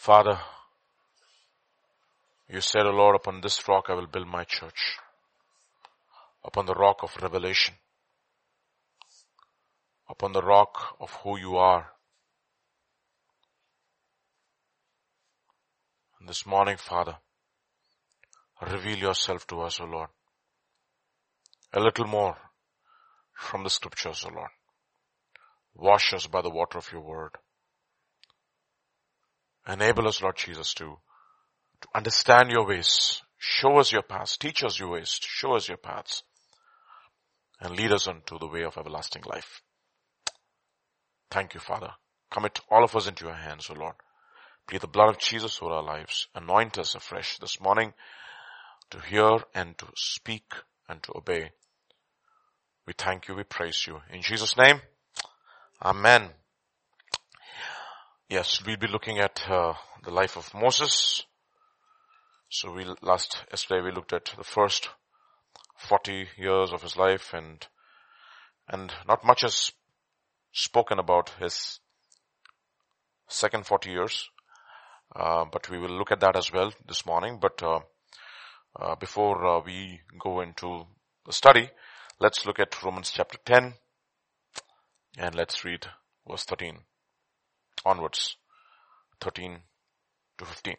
Father, you said, O Lord, upon this rock I will build my church. Upon the rock of revelation. Upon the rock of who you are. And this morning, Father, reveal yourself to us, O Lord. A little more from the scriptures, O Lord. Wash us by the water of your word. Enable us, Lord Jesus, to understand your ways. Show us your paths. Teach us your ways. Show us your paths. And lead us unto the way of everlasting life. Thank you, Father. Commit all of us into your hands, O Lord. Plead the blood of Jesus over our lives. Anoint us afresh this morning to hear and to speak and to obey. We thank you. We praise you. In Jesus' name, amen. Yes, we'll be looking at the life of Moses. So yesterday we looked at the first 40 years of his life, and not much is spoken about his second 40 years. But we will look at that as well this morning. But before we go into the study, let's look at Romans chapter 10 and let's read verse 13. Onwards, 13 to 15.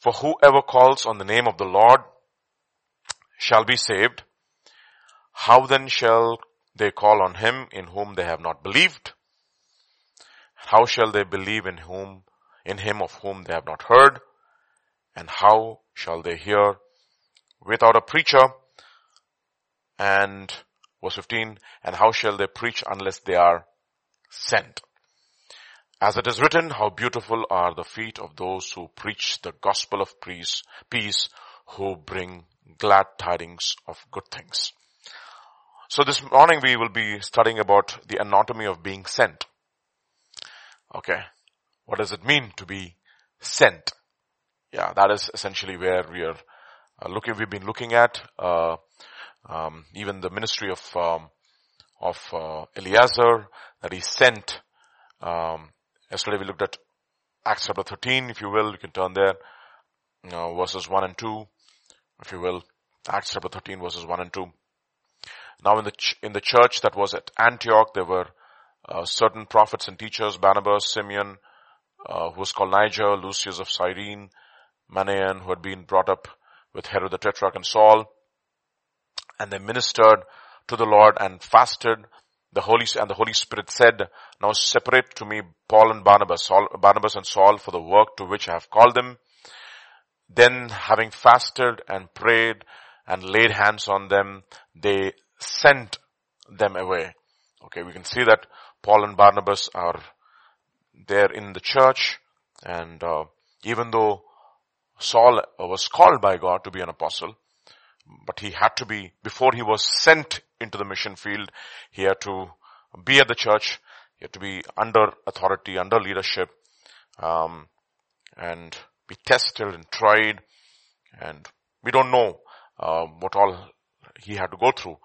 For whoever calls on the name of the Lord shall be saved. How then shall they call on him in whom they have not believed? How shall they believe in him of whom they have not heard? And how shall they hear without a preacher? And verse 15, and how shall they preach unless they are sent? As it is written, how beautiful are the feet of those who preach the gospel of peace, who bring glad tidings of good things. So this morning we will be studying about the anatomy of being sent. Okay. What does it mean to be sent? Yeah, that is essentially where we are we've been looking at, even the ministry of Eliezer, that he sent. Yesterday we looked at Acts chapter 13, if you will. You can turn there, verses 1 and 2, if you will. Acts chapter 13, verses 1 and 2. Now in the church that was at Antioch, there were certain prophets and teachers, Barnabas, Simeon, who was called Niger, Lucius of Cyrene, Manaen, who had been brought up with Herod the Tetrarch, and Saul. And they ministered to the Lord and fasted. The Holy Spirit said, now separate to me Barnabas and Saul for the work to which I have called them. Then having fasted and prayed and laid hands on them, they sent them away. Okay, we can see that Paul and Barnabas are there in the church, and even though Saul was called by God to be an apostle, but he had to be, before he was sent into the mission field, he had to be at the church, he had to be under authority, under leadership, and be tested and tried, and we don't know what all he had to go through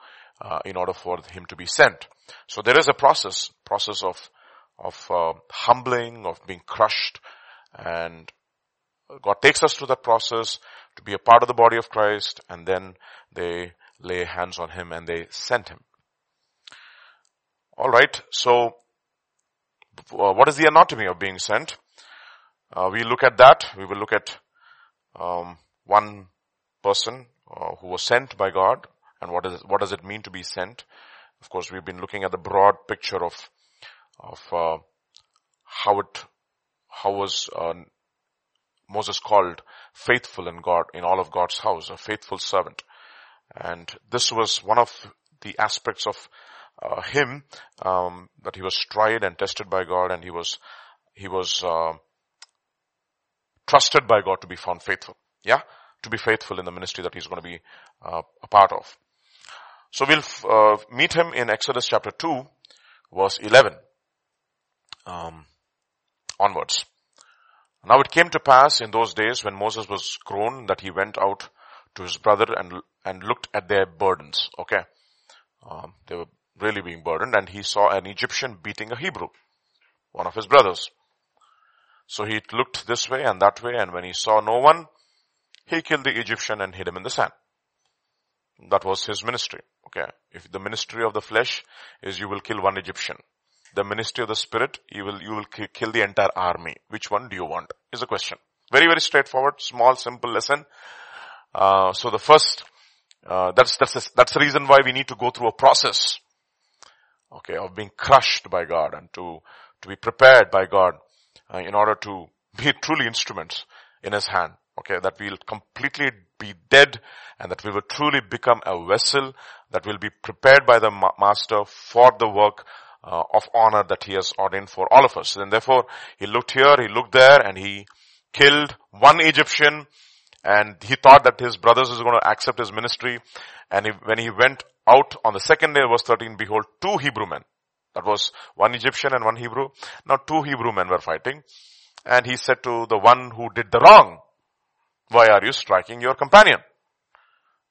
in order for him to be sent. So there is a process of humbling, of being crushed, and God takes us through that process to be a part of the body of Christ, and then they lay hands on him and they sent him. Alright, so what is the anatomy of being sent? We look at that. We will look at one person who was sent by God, and what does it mean to be sent? Of course, we've been looking at the broad picture of how was Moses called faithful in God, in all of God's house, a faithful servant. And this was one of the aspects of him, that he was tried and tested by God, and he was trusted by God to be found faithful. Yeah, to be faithful in the ministry that he's going to be a part of. So we'll meet him in Exodus chapter 2, verse 11 onwards. Now it came to pass in those days when Moses was grown that he went out to his brother and looked at their burdens. Okay. They were really being burdened, and he saw an Egyptian beating a Hebrew, one of his brothers. So he looked this way and that way, and when he saw no one, he killed the Egyptian and hid him in the sand. That was his ministry. Okay. If the ministry of the flesh is you will kill one Egyptian, the ministry of the spirit, you will kill the entire army. Which one do you want? Is the question. Very, very straightforward, small, simple lesson. So the first, that's the reason why we need to go through a process, okay, of being crushed by God and to be prepared by God in order to be truly instruments in His hand. Okay, that we'll completely be dead and that we will truly become a vessel that will be prepared by the Master for the work of honor that He has ordained for all of us. And therefore, He looked here, He looked there, and He killed one Egyptian, and He thought that His brothers was going to accept His ministry. And when He went out on the second day, verse 13, behold, two Hebrew men. That was one Egyptian and one Hebrew. Now two Hebrew men were fighting. And He said to the one who did the wrong, why are you striking your companion?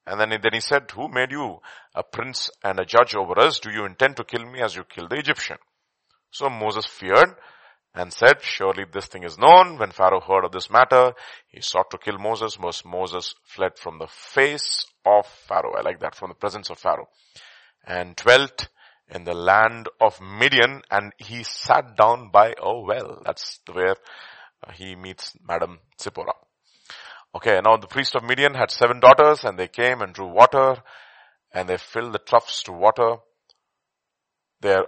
And then he said, who made you a prince and a judge over us? Do you intend to kill me as you killed the Egyptian? So Moses feared and said, surely this thing is known. When Pharaoh heard of this matter, he sought to kill Moses. Moses fled from the face of Pharaoh. I like that, from the presence of Pharaoh. And dwelt in the land of Midian, and he sat down by a well. That's where he meets Madam Zipporah. Okay, now the priest of Midian had 7 daughters, and they came and drew water, and they filled the troughs to water their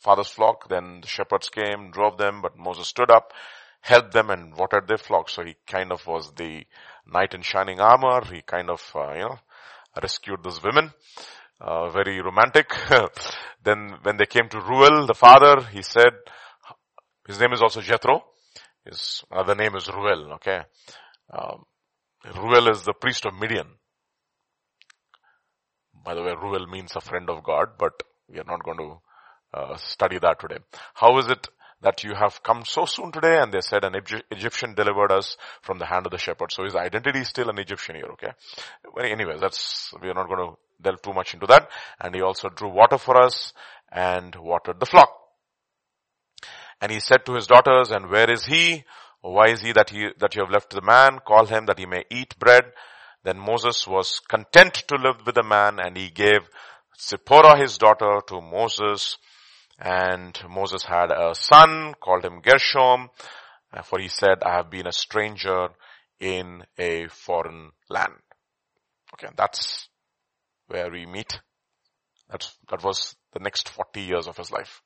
father's flock. Then the shepherds came and drove them, but Moses stood up, helped them, and watered their flock. So he kind of was the knight in shining armor. He kind of, rescued those women. Very romantic. Then when they came to Reuel, the father, he said, his name is also Jethro. His other name is Reuel, okay. Reuel is the priest of Midian. By the way, Reuel means a friend of God, but we are not going to study that today. How is it that you have come so soon today? And they said, an Egyptian delivered us from the hand of the shepherd. So his identity is still an Egyptian here, okay. Anyway, we are not going to delve too much into that. And he also drew water for us and watered the flock. And he said to his daughters, and where is he? Why is he that you have left the man? Call him that he may eat bread. Then Moses was content to live with the man, and he gave Zipporah his daughter to Moses. And Moses had a son, called him Gershom, for he said, I have been a stranger in a foreign land. Okay, that's where we meet. That was the next 40 years of his life.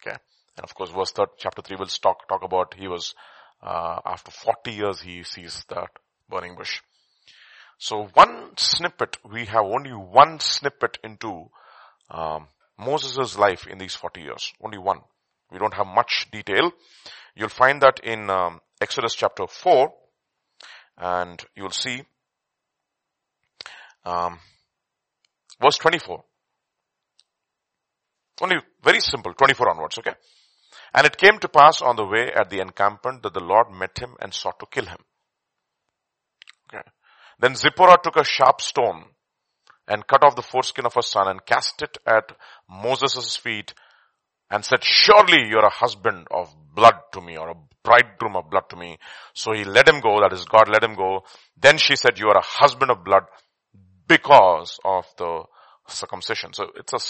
Okay. And of course, verse 3, chapter 3 will talk about he was, after 40 years, he sees that burning bush. So one snippet, we have only one snippet into Moses' life in these 40 years. Only one. We don't have much detail. You'll find that in Exodus chapter 4, and you'll see verse 24. Only very simple, 24 onwards, okay? And it came to pass on the way at the encampment that the Lord met him and sought to kill him. Okay. Then Zipporah took a sharp stone and cut off the foreskin of her son and cast it at Moses' feet and said, surely you are a husband of blood to me, or a bridegroom of blood to me. So he let him go, that is, God let him go. Then she said, you are a husband of blood because of the circumcision. So it's a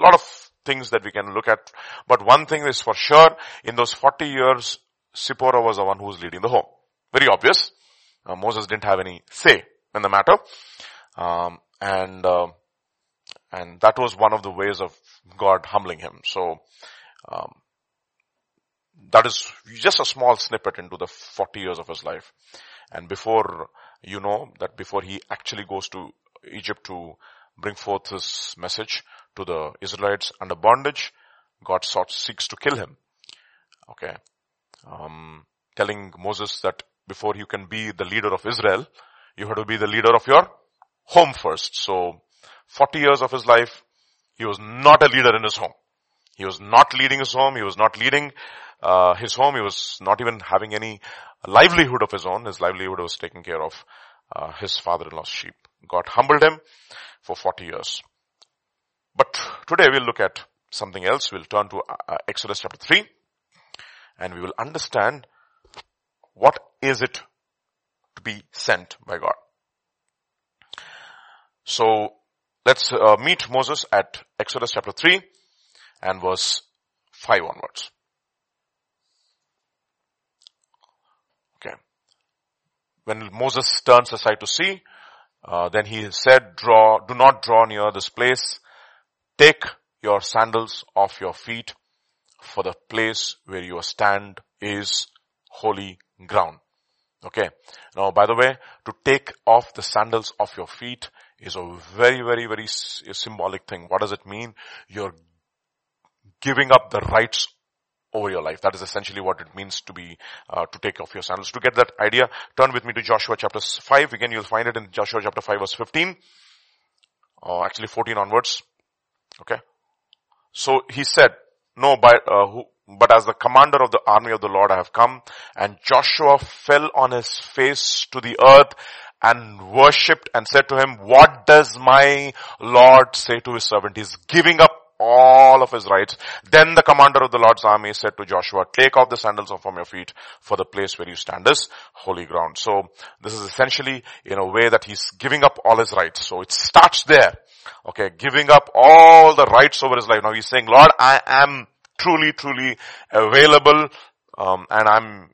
lot of things that we can look at. But one thing is for sure, in those 40 years, Zipporah was the one who was leading the home. Very obvious. Moses didn't have any say in the matter. And that was one of the ways of God humbling him. So, that is just a small snippet into the 40 years of his life. And before he actually goes to Egypt to bring forth his message to the Israelites under bondage, God seeks to kill him. Okay. Telling Moses that before you can be the leader of Israel, you have to be the leader of your home first. So, 40 years of his life, he was not a leader in his home. He was not leading his home. He was not leading his home. He was not even having any livelihood of his own. His livelihood was taken care of his father-in-law's sheep. God humbled him for 40 years. But today we'll look at something else. We'll turn to Exodus chapter 3. and we will understand what is it to be sent by God. So let's meet Moses at Exodus chapter 3 and verse 5 onwards. Okay. When Moses turns aside to see, then he said, do not draw near this place. Take your sandals off your feet, for the place where you stand is holy ground. Okay. Now, by the way, to take off the sandals off your feet is a very, very, very symbolic thing. What does it mean? You're giving up the rights over your life. That is essentially what it means to be, to take off your sandals. To get that idea, turn with me to Joshua chapter 5. Again, you'll find it in Joshua chapter 5 verse 15. Actually 14 onwards. Okay. So he said, but as the commander of the army of the Lord I have come. And Joshua fell on his face to the earth and worshipped and said to him, what does my Lord say to his servant? He's giving up all of his rights. Then the commander of the Lord's army said to Joshua, take off the sandals from your feet, for the place where you stand is holy ground. So this is essentially in a way that he's giving up all his rights. So it starts there. Okay, giving up all the rights over his life. Now he's saying, Lord, I am truly, truly available, and I'm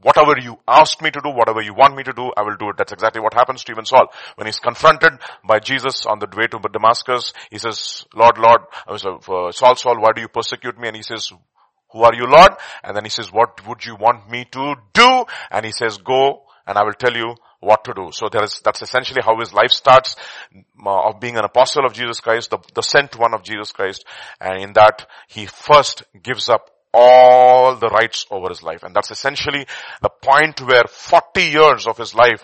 whatever you asked me to do, whatever you want me to do, I will do it. That's exactly what happens to even Saul. When he's confronted by Jesus on the way to Damascus, he says, Lord, Lord, Saul, Saul, why do you persecute me? And he says, who are you, Lord? And then he says, what would you want me to do? And he says, go and I will tell you what to do. So that's essentially how his life starts, of being an apostle of Jesus Christ, the sent one of Jesus Christ. And in that, he first gives up all the rights over his life. And that's essentially the point where 40 years of his life,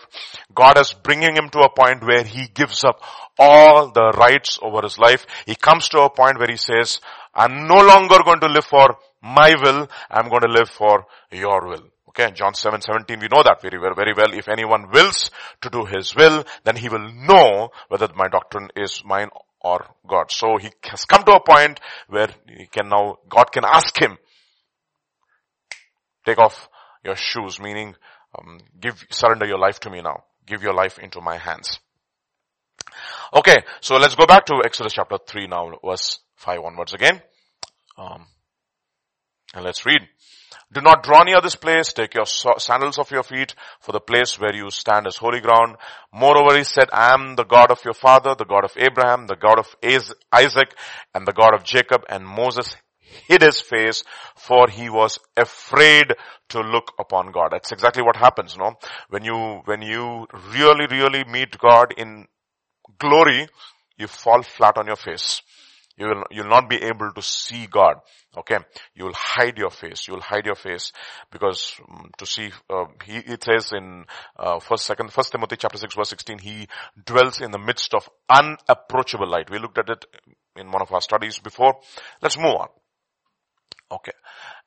God is bringing him to a point where he gives up all the rights over his life. He comes to a point where he says, I'm no longer going to live for my will, I'm going to live for your will. Okay, John 7:17, we know that very well, very well. If anyone wills to do his will, then he will know whether my doctrine is mine or God. So he has come to a point where he can now, God can ask him, take off your shoes, meaning surrender your life to me now. Give your life into my hands. Okay, so let's go back to Exodus chapter 3 now, verse 5 onwards again. And let's read. Do not draw near this place. Take your sandals off your feet, for the place where you stand is holy ground. Moreover, he said, I am the God of your father, the God of Abraham, the God of Isaac, and the God of Jacob. And Moses hid his face, for he was afraid to look upon God. That's exactly what happens, no? When you really, really meet God in glory, you fall flat on your face. You'll not be able to see God. Okay. You'll hide your face. You'll hide your face because to see, it says in, First Timothy chapter 6 verse 16, he dwells in the midst of unapproachable light. We looked at it in one of our studies before. Let's move on. Okay.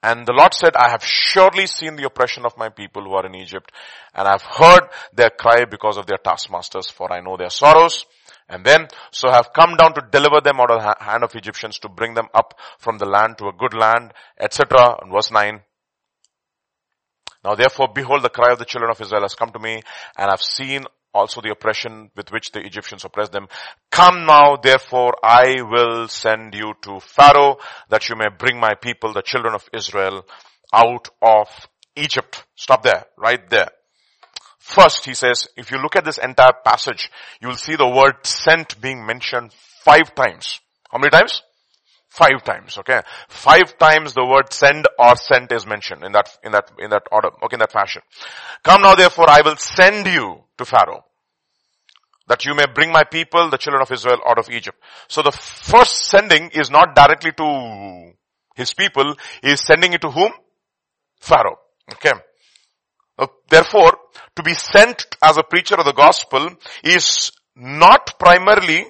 And the Lord said, I have surely seen the oppression of my people who are in Egypt, and I have heard their cry because of their taskmasters, for I know their sorrows. And then, so I have come down to deliver them out of the hand of Egyptians, to bring them up from the land to a good land, etc. And verse 9. Now therefore, behold, the cry of the children of Israel has come to me, and I have seen also the oppression with which the Egyptians oppressed them. Come now, therefore, I will send you to Pharaoh, that you may bring my people, the children of Israel, out of Egypt. Stop there, right there. First, he says, if you look at this entire passage, you will see the word sent being mentioned 5 times. How many times? 5 times, okay? 5 times the word send or sent is mentioned in that order, okay, in that fashion. Come now, therefore, I will send you to Pharaoh, that you may bring my people, the children of Israel, out of Egypt. So the first sending is not directly to his people. He is sending it to whom? Pharaoh. Okay. Therefore, to be sent as a preacher of the gospel is not primarily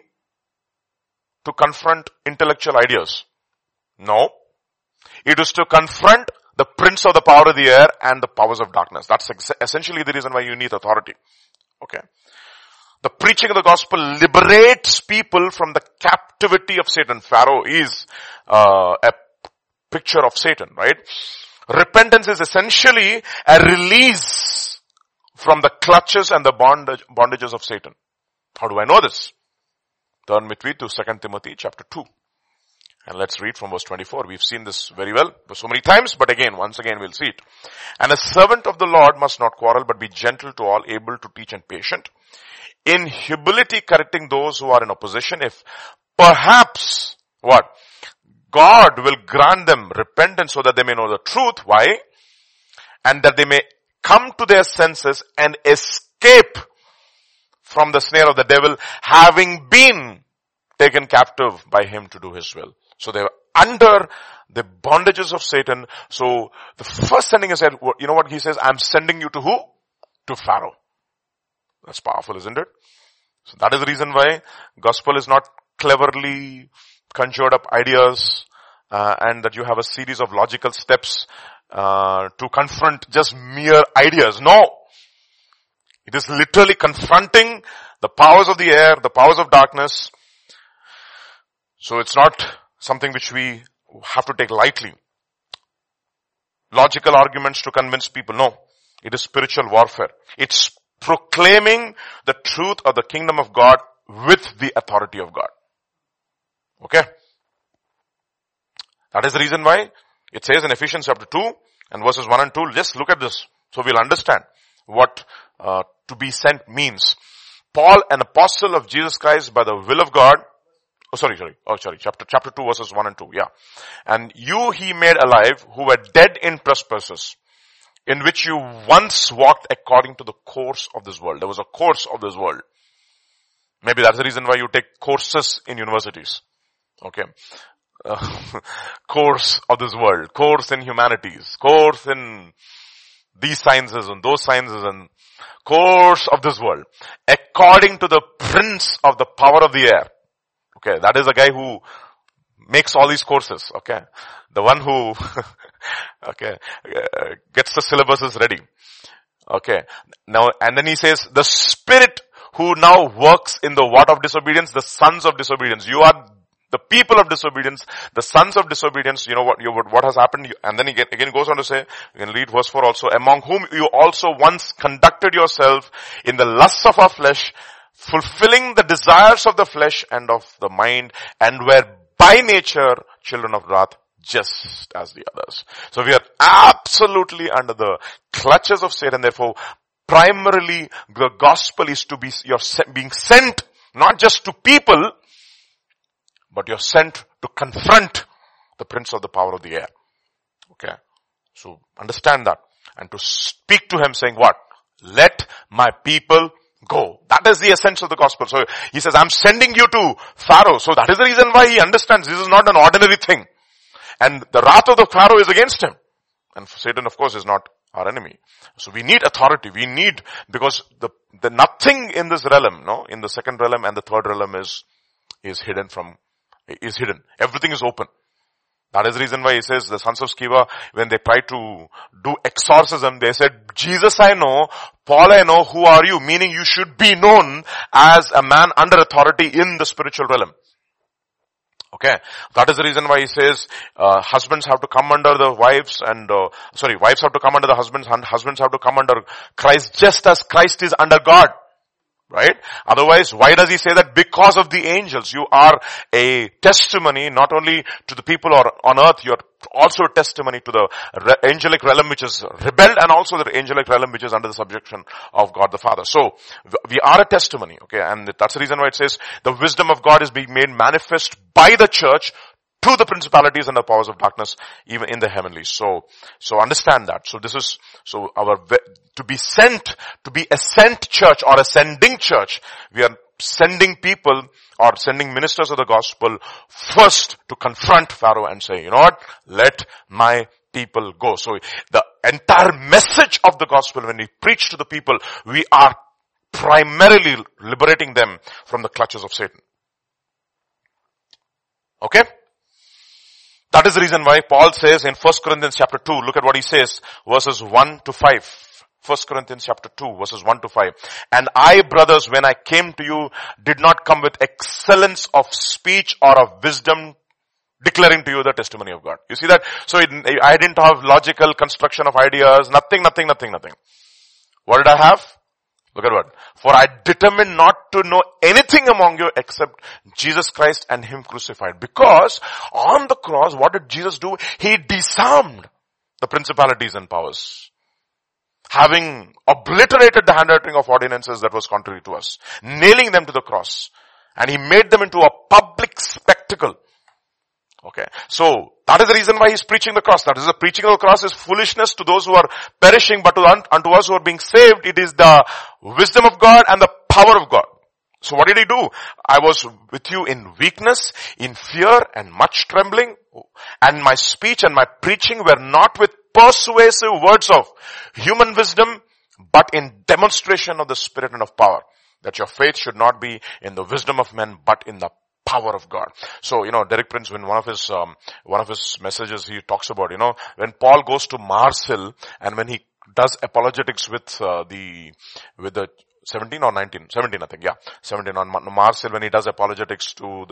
to confront intellectual ideas. No. It is to confront the prince of the power of the air and the powers of darkness. That's essentially the reason why you need authority. Okay. The preaching of the gospel liberates people from the captivity of Satan. Pharaoh is a picture of Satan, right? Repentance is essentially a release from the clutches and the bondages of Satan. How do I know this? Turn with me to 2 Timothy chapter 2. And let's read from verse 24. We've seen this very well so many times, but once again we'll see it. And a servant of the Lord must not quarrel, but be gentle to all, able to teach and patient. In humility correcting those who are in opposition, if perhaps, God will grant them repentance so that they may know the truth. Why? And that they may come to their senses and escape from the snare of the devil, having been taken captive by him to do his will. So they were under the bondages of Satan. So the first sending is said, you know what he says? I'm sending you to who? To Pharaoh. That's powerful, isn't it? So that is the reason why gospel is not cleverly conjured up ideas and that you have a series of logical steps to confront just mere ideas. No. It is literally confronting the powers of the air, the powers of darkness. So it's not something which we have to take lightly. Logical arguments to convince people. No. It is spiritual warfare. It's proclaiming the truth of the kingdom of God with the authority of God. Okay? That is the reason why it says in Ephesians chapter 2 and verses 1 and 2, just look at this so we'll understand what to be sent means. Paul, an apostle of Jesus Christ by the will of God, chapter 2 verses 1 and 2, yeah. And you he made alive who were dead in trespasses, in which you once walked according to the course of this world. There was a course of this world. Maybe that's the reason why you take courses in universities. Okay. Course of this world. Course in humanities. Course in these sciences and those sciences and course of this world. According to the prince of the power of the air. Okay. That is the guy who makes all these courses. Okay. The one who gets the syllabuses ready. Okay. Now, and then he says, the spirit who now works in the what of disobedience? The sons of disobedience. You are the people of disobedience, the sons of disobedience. You know what has happened? And then he goes on to say, you can read verse 4 also, among whom you also once conducted yourself in the lusts of our flesh, fulfilling the desires of the flesh and of the mind, and were by nature children of wrath, just as the others. So we are absolutely under the clutches of Satan. Therefore, primarily the gospel is to be, you're being sent not just to people, but you're sent to confront the prince of the power of the air. Okay. So understand that. And to speak to him saying what? Let my people go. That is the essence of the gospel. So he says, I'm sending you to Pharaoh. So that is the reason why he understands this is not an ordinary thing. And the wrath of the Pharaoh is against him. And Satan, of course, is not our enemy. So we need authority. We need, because the nothing in this realm, in the second realm and the third realm is hidden. Everything is open. That is the reason why he says the sons of Sceva, when they tried to do exorcism, they said, Jesus I know, Paul I know, who are you? Meaning you should be known as a man under authority in the spiritual realm. Okay. That is the reason why he says, husbands have to come under the wives and, wives have to come under the husbands and husbands have to come under Christ just as Christ is under God. Right? Otherwise, why does he say that? Because of the angels. You are a testimony not only to the people on earth, you are also a testimony to the angelic realm which is rebelled and also the angelic realm which is under the subjection of God the Father. So, we are a testimony. Okay, and that's the reason why it says, the wisdom of God is being made manifest by the church to the principalities and the powers of darkness, even in the heavenly. So understand that. So this is, so our, to be sent, to be a sent church or a sending church, we are sending people or sending ministers of the gospel first to confront Pharaoh and say, you know what, let my people go. So the entire message of the gospel, when we preach to the people, we are primarily liberating them from the clutches of Satan. Okay? That is the reason why Paul says in 1 Corinthians chapter 2, look at what he says, verses 1 to 5. 1 Corinthians chapter 2, verses 1 to 5. And I, brothers, when I came to you, did not come with excellence of speech or of wisdom declaring to you the testimony of God. You see that? So I didn't have logical construction of ideas. Nothing. What did I have? Look at what. For I determined not to know anything among you except Jesus Christ and Him crucified. Because on the cross, what did Jesus do? He disarmed the principalities and powers, having obliterated the handwriting of ordinances that was contrary to us, nailing them to the cross. And He made them into a public spectacle. Okay. So, that is the reason why He's preaching the cross. That is, the preaching of the cross is foolishness to those who are perishing, but unto us who are being saved, it is the wisdom of God and the power of God. So what did He do? I was with you in weakness, in fear, and much trembling, and my speech and my preaching were not with persuasive words of human wisdom, but in demonstration of the Spirit and of power, that your faith should not be in the wisdom of men, but in the power of God. So, Derek Prince, in one of his messages, he talks about, when Paul goes to Mars Hill and when he does apologetics with the 17 or 19? 17, I think. Yeah. 17 on Mars Hill, when he does apologetics to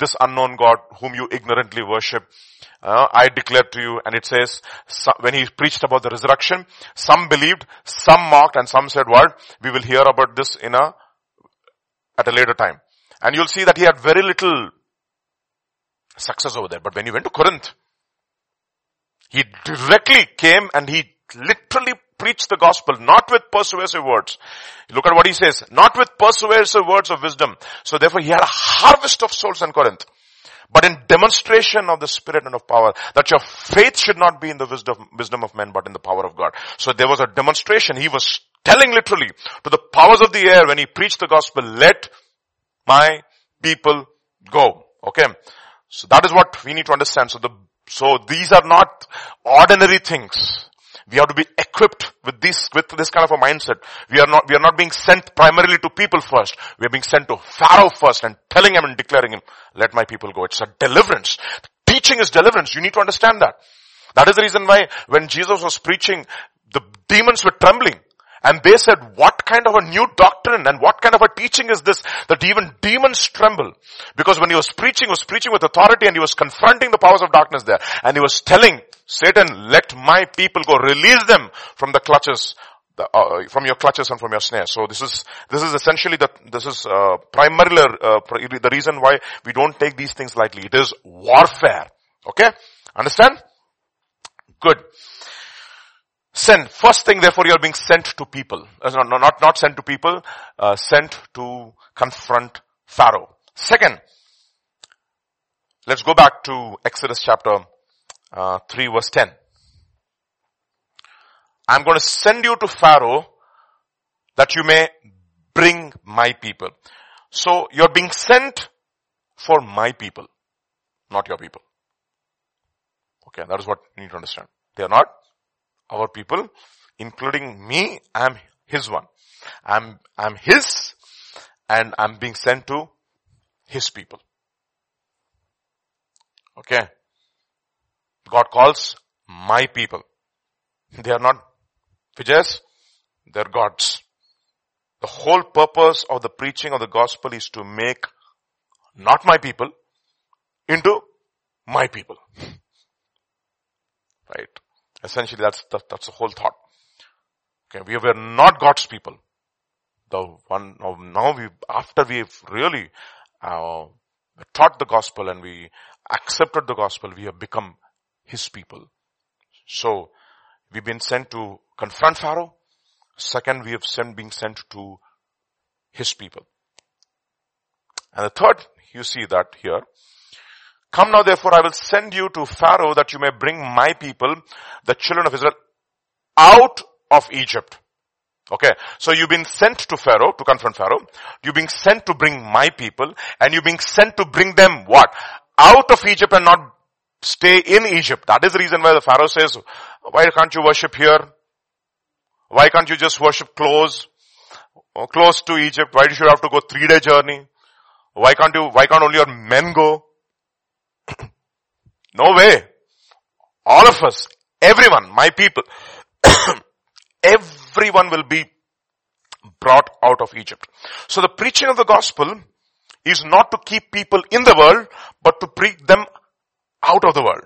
this unknown God whom you ignorantly worship, I declare to you, and it says, when he preached about the resurrection, some believed, some mocked, and some said, what? We will hear about this at a later time. And you'll see that he had very little success over there. But when he went to Corinth, he directly came and he literally preached the gospel, not with persuasive words. Look at what he says. Not with persuasive words of wisdom. So therefore he had a harvest of souls in Corinth, but in demonstration of the Spirit and of power, that your faith should not be in the wisdom of men, but in the power of God. So there was a demonstration. He was telling literally to the powers of the air when he preached the gospel, let my people go. Okay. So that is what we need to understand. So these are not ordinary things. We have to be equipped with this kind of a mindset. We are not being sent primarily to people first. We are being sent to Pharaoh first and telling him and declaring him, let my people go. It's a deliverance. Teaching is deliverance. You need to understand that. That is the reason why when Jesus was preaching, the demons were trembling. And they said, what kind of a new doctrine and what kind of a teaching is this that even demons tremble? Because when he was preaching with authority and he was confronting the powers of darkness there. And he was telling Satan, let my people go, release them from the clutches, from your clutches and from your snares. So this is essentially primarily the reason why we don't take these things lightly. It is warfare. Okay? Understand? Good. Sent. First thing, therefore, you are being sent to people. Not sent to people. Sent to confront Pharaoh. Second, let's go back to Exodus chapter 3 verse 10. I'm going to send you to Pharaoh that you may bring my people. So you're being sent for my people, not your people. Okay, that is what you need to understand. They are not our people, including me. I'm his one. I'm his, and I'm being sent to his people. Okay. God calls my people. They are not Vijayas, they're gods. The whole purpose of the preaching of the gospel is to make not my people into my people. Right. Essentially, that's the whole thought. Okay, we were not God's people. After we've really taught the gospel and we accepted the gospel, we have become His people. So, we've been sent to confront Pharaoh. Second, we have been sent to His people. And the third, you see that here. Come now, therefore, I will send you to Pharaoh that you may bring my people, the children of Israel, out of Egypt. Okay. So you've been sent to Pharaoh, to confront Pharaoh. You've been sent to bring my people, and you've been sent to bring them what? Out of Egypt, and not stay in Egypt. That is the reason why the Pharaoh says, why can't you worship here? Why can't you just worship close to Egypt? Why do you have to go 3-day journey? Why can't only your men go? No way. All of us, everyone, my people, everyone will be brought out of Egypt. So the preaching of the gospel is not to keep people in the world, but to bring them out of the world.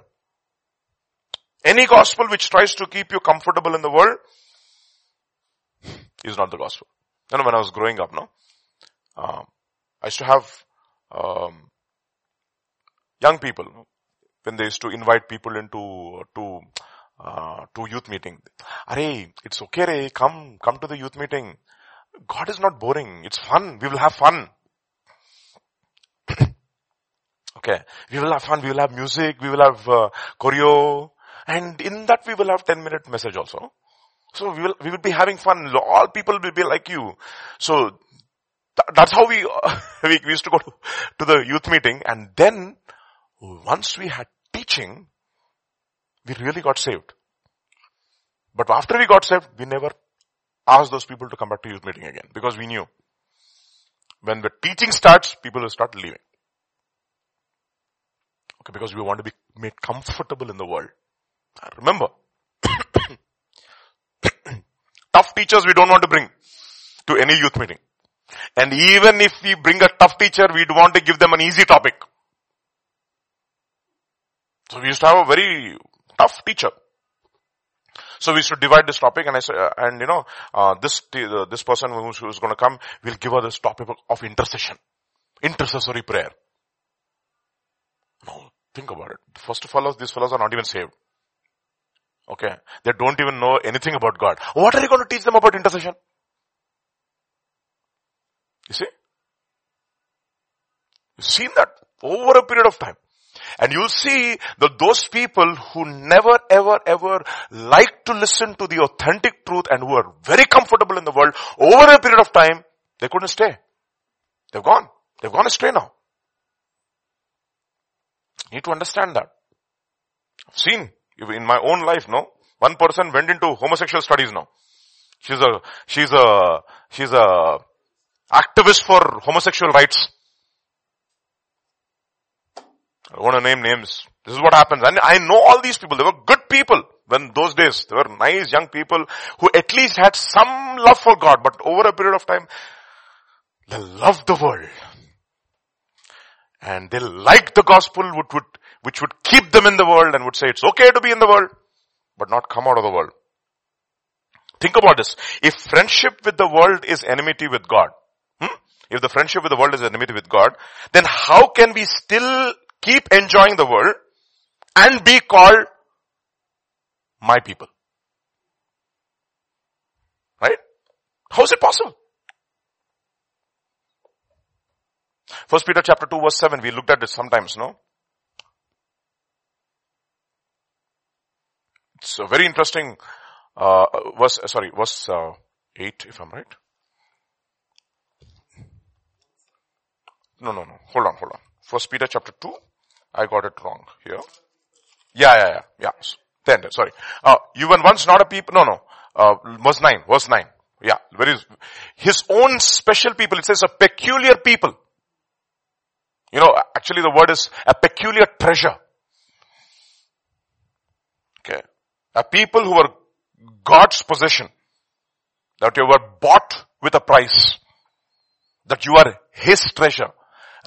Any gospel which tries to keep you comfortable in the world is not the gospel. You know, when I was growing up, I used to have young people, when they used to invite people into to youth meeting. Arey, it's okay, Ray, come to the youth meeting. God is not boring. It's fun. We will have fun. Okay. We will have fun. We will have music. We will have choreo. And in that we will have 10-minute message also. So we will be having fun. All people will be like you. So that's how we used to go to the youth meeting. And then once we had teaching, we really got saved. But after we got saved, we never asked those people to come back to youth meeting again, because we knew when the teaching starts, people will start leaving. Okay, because we want to be made comfortable in the world. Remember, tough teachers we don't want to bring to any youth meeting. And even if we bring a tough teacher, we'd want to give them an easy topic. So we used to have a very tough teacher. So we used to divide this topic, and I said, this person who's going to come, we'll give her this topic of intercession, intercessory prayer. No, think about it. First of all, these fellows are not even saved. Okay, they don't even know anything about God. What are you going to teach them about intercession? You see, you've seen that over a period of time. And you'll see that those people who never, ever, ever like to listen to the authentic truth and who are very comfortable in the world, over a period of time, they couldn't stay. They've gone. They've gone astray now. You need to understand that. I've seen in my own life, one person went into homosexual studies now. She's a activist for homosexual rights. I don't want to name names. This is what happens. And I know all these people. They were good people when those days. They were nice young people who at least had some love for God. But over a period of time, they loved the world. And they liked the gospel which would keep them in the world and would say it's okay to be in the world, but not come out of the world. Think about this. If friendship with the world is enmity with God, if the friendship with the world is enmity with God, then how can we still keep enjoying the world and be called my people? Right? How is it possible? 1 Peter chapter 2 verse 7, we looked at it sometimes, It's a very interesting verse 8 if I'm right. No. Hold on. 1 Peter chapter 2. I got it wrong here. Yeah. Then, sorry. You were once not a people. Verse 9. Yeah. Where is his own special people? It says a peculiar people. Actually the word is a peculiar treasure. Okay. A people who are God's possession. That you were bought with a price. That you are his treasure.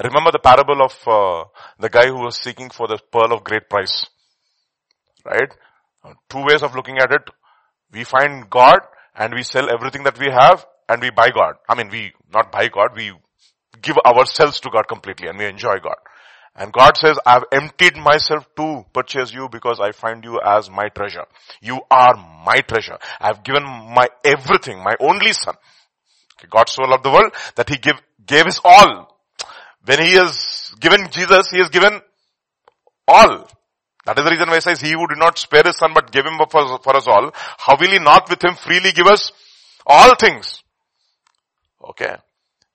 Remember the parable of the guy who was seeking for the pearl of great price. Right? Two ways of looking at it. We find God and we sell everything that we have and we buy God. I mean, we not buy God. We give ourselves to God completely and we enjoy God. And God says, I've emptied myself to purchase you because I find you as my treasure. You are my treasure. I've given my everything, my only son. Okay, God so loved the world that he gave his all. When he has given Jesus, he has given all. That is the reason why he says, he who did not spare his son but gave him up for us all, how will he not with him freely give us all things? Okay.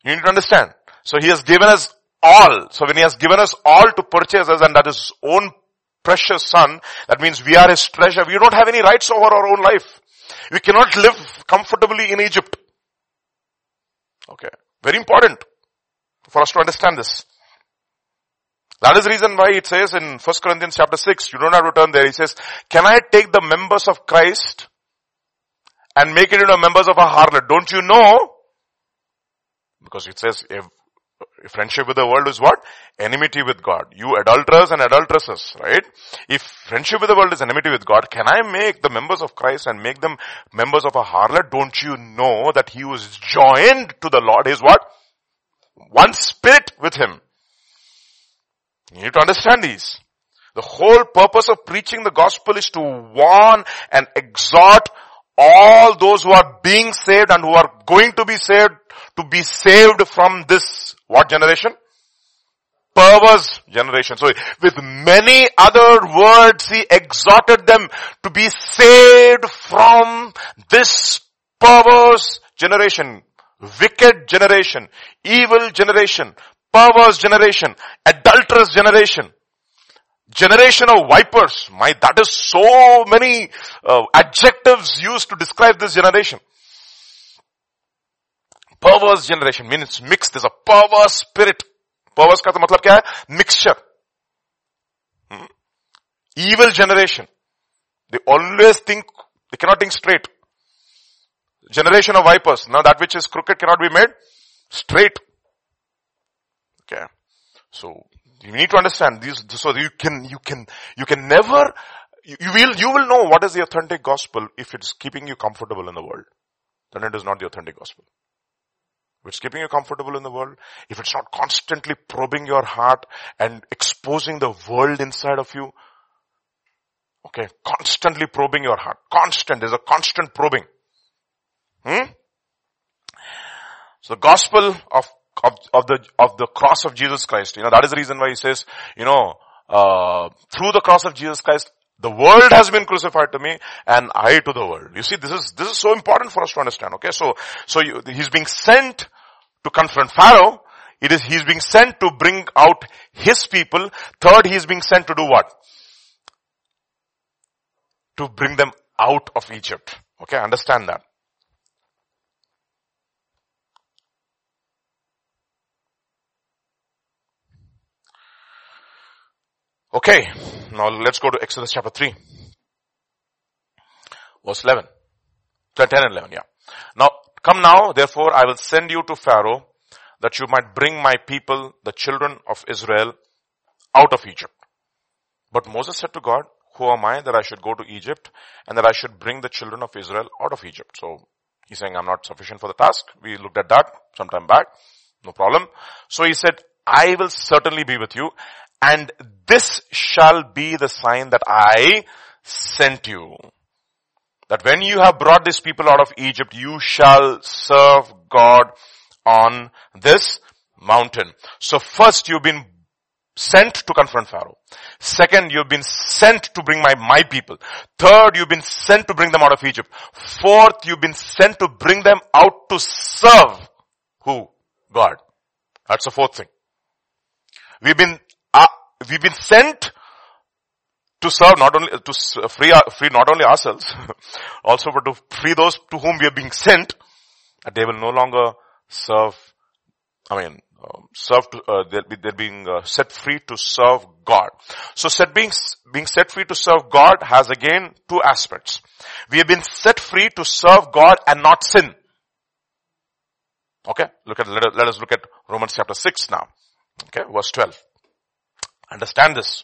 You need to understand. So he has given us all. So when he has given us all to purchase us, and that is his own precious son, that means we are his treasure. We don't have any rights over our own life. We cannot live comfortably in Egypt. Okay. Very important for us to understand this. That is the reason why it says in 1 Corinthians chapter 6, you don't have to turn there, he says, can I take the members of Christ and make it into members of a harlot? Don't you know? Because it says, friendship with the world is what? Enmity with God. You adulterers and adulteresses, right? If friendship with the world is enmity with God, can I make the members of Christ and make them members of a harlot? Don't you know that he who is joined to the Lord is what? One spirit with him. You need to understand these. The whole purpose of preaching the gospel is to warn and exhort all those who are being saved and who are going to be saved from this, what generation? Perverse generation. So with many other words, he exhorted them to be saved from this perverse generation, wicked generation, evil generation, perverse generation, adulterous generation. Generation of vipers. That is so many adjectives used to describe this generation. Perverse generation means it's mixed. There's a perverse spirit. Perverse ka matlab kya hai? Mixture. Evil generation. They always think, they cannot think straight. Generation of vipers. Now that which is crooked cannot be made straight. Okay. So, you need to understand these, so you will know what is the authentic gospel if it's keeping you comfortable in the world. Then it is not the authentic gospel. If it's keeping you comfortable in the world, if it's not constantly probing your heart and exposing the world inside of you, okay, constantly probing your heart. There's a constant probing. So the gospel of the cross of Jesus Christ. That is the reason why he says, through the cross of Jesus Christ, the world has been crucified to me and I to the world. You see, this is so important for us to understand. Okay. So he's being sent to confront Pharaoh. He's being sent to bring out his people. Third, he's being sent to do what? To bring them out of Egypt. Okay. Understand that. Okay, now let's go to Exodus chapter 3. Verse 11. 10 and 11, yeah. Now, therefore, I will send you to Pharaoh that you might bring my people, the children of Israel, out of Egypt. But Moses said to God, who am I that I should go to Egypt and that I should bring the children of Israel out of Egypt? So, he's saying, I'm not sufficient for the task. We looked at that sometime back. No problem. So he said, I will certainly be with you. And this shall be the sign that I sent you. That when you have brought these people out of Egypt, you shall serve God on this mountain. So first you've been sent to confront Pharaoh. Second, you've been sent to bring my people. Third, you've been sent to bring them out of Egypt. Fourth, you've been sent to bring them out to serve who? God. That's the fourth thing. We've been sent to serve, not only to free not only ourselves, also but to free those to whom we are being sent, that they will no longer they're being set free to serve God. So being set free to serve God has again two aspects. We have been set free to serve God and not sin. Okay, let us look at Romans chapter 6 now. Okay, verse 12. Understand this.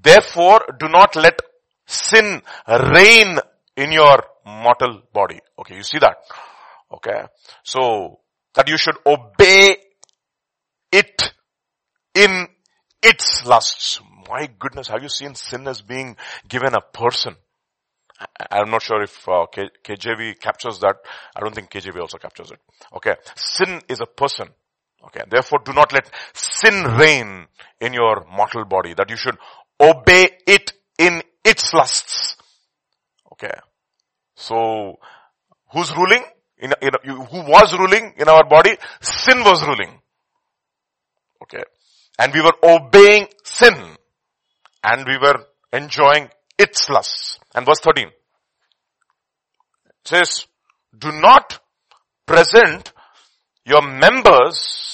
Therefore, do not let sin reign in your mortal body. Okay, you see that? Okay. So, that you should obey it in its lusts. My goodness, have you seen sin as being given a person? I'm not sure if KJV captures that. I don't think KJV also captures it. Okay. Sin is a person. Okay, therefore do not let sin reign in your mortal body, that you should obey it in its lusts. Okay. So, who's ruling? Who was ruling in our body? Sin was ruling. Okay. And we were obeying sin. And we were enjoying its lusts. And verse 13. It says, do not present your members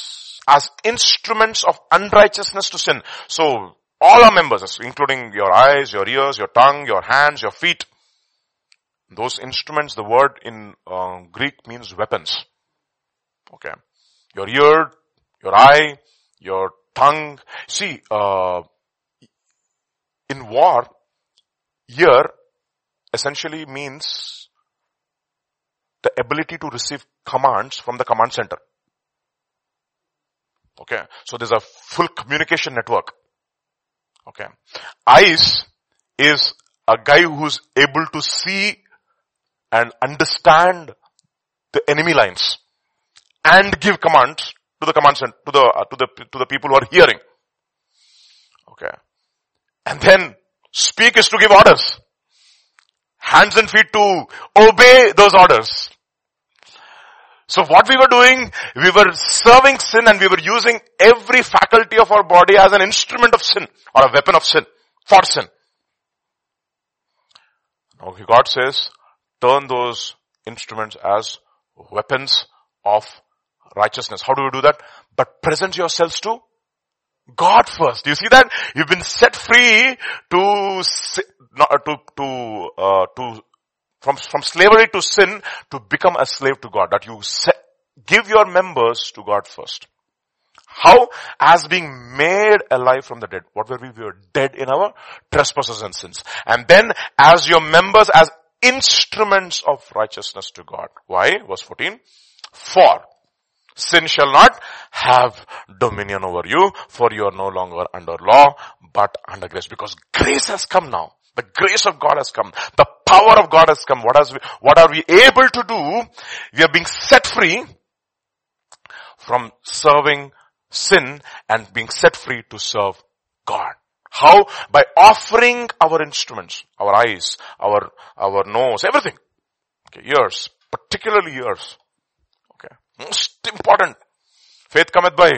as instruments of unrighteousness to sin. So, all our members, including your eyes, your ears, your tongue, your hands, your feet. Those instruments, the word in Greek means weapons. Okay. Your ear, your eye, your tongue. See, in war, ear essentially means the ability to receive commands from the command center. Okay, so there's a full communication network. Okay, eyes is a guy who's able to see and understand the enemy lines and give commands to the command center, to the people who are hearing. Okay, and then speak is to give orders. Hands and feet to obey those orders. So what we were doing, we were serving sin and we were using every faculty of our body as an instrument of sin or a weapon of sin, for sin. Now God says, turn those instruments as weapons of righteousness. How do we do that? But present yourselves to God first. Do you see that? You've been set free from slavery to sin to become a slave to God. That you give your members to God first. How? As being made alive from the dead. What were we? We were dead in our trespasses and sins. And then as your members, as instruments of righteousness to God. Why? Verse 14. For sin shall not have dominion over you, for you are no longer under law, but under grace. Because grace has come now. The grace of God has come. The power of God has come. What are we able to do? We are being set free from serving sin and being set free to serve God. How? By offering our instruments, our eyes, our nose, everything. Okay, ears, particularly ears. Okay. Most important. Faith cometh by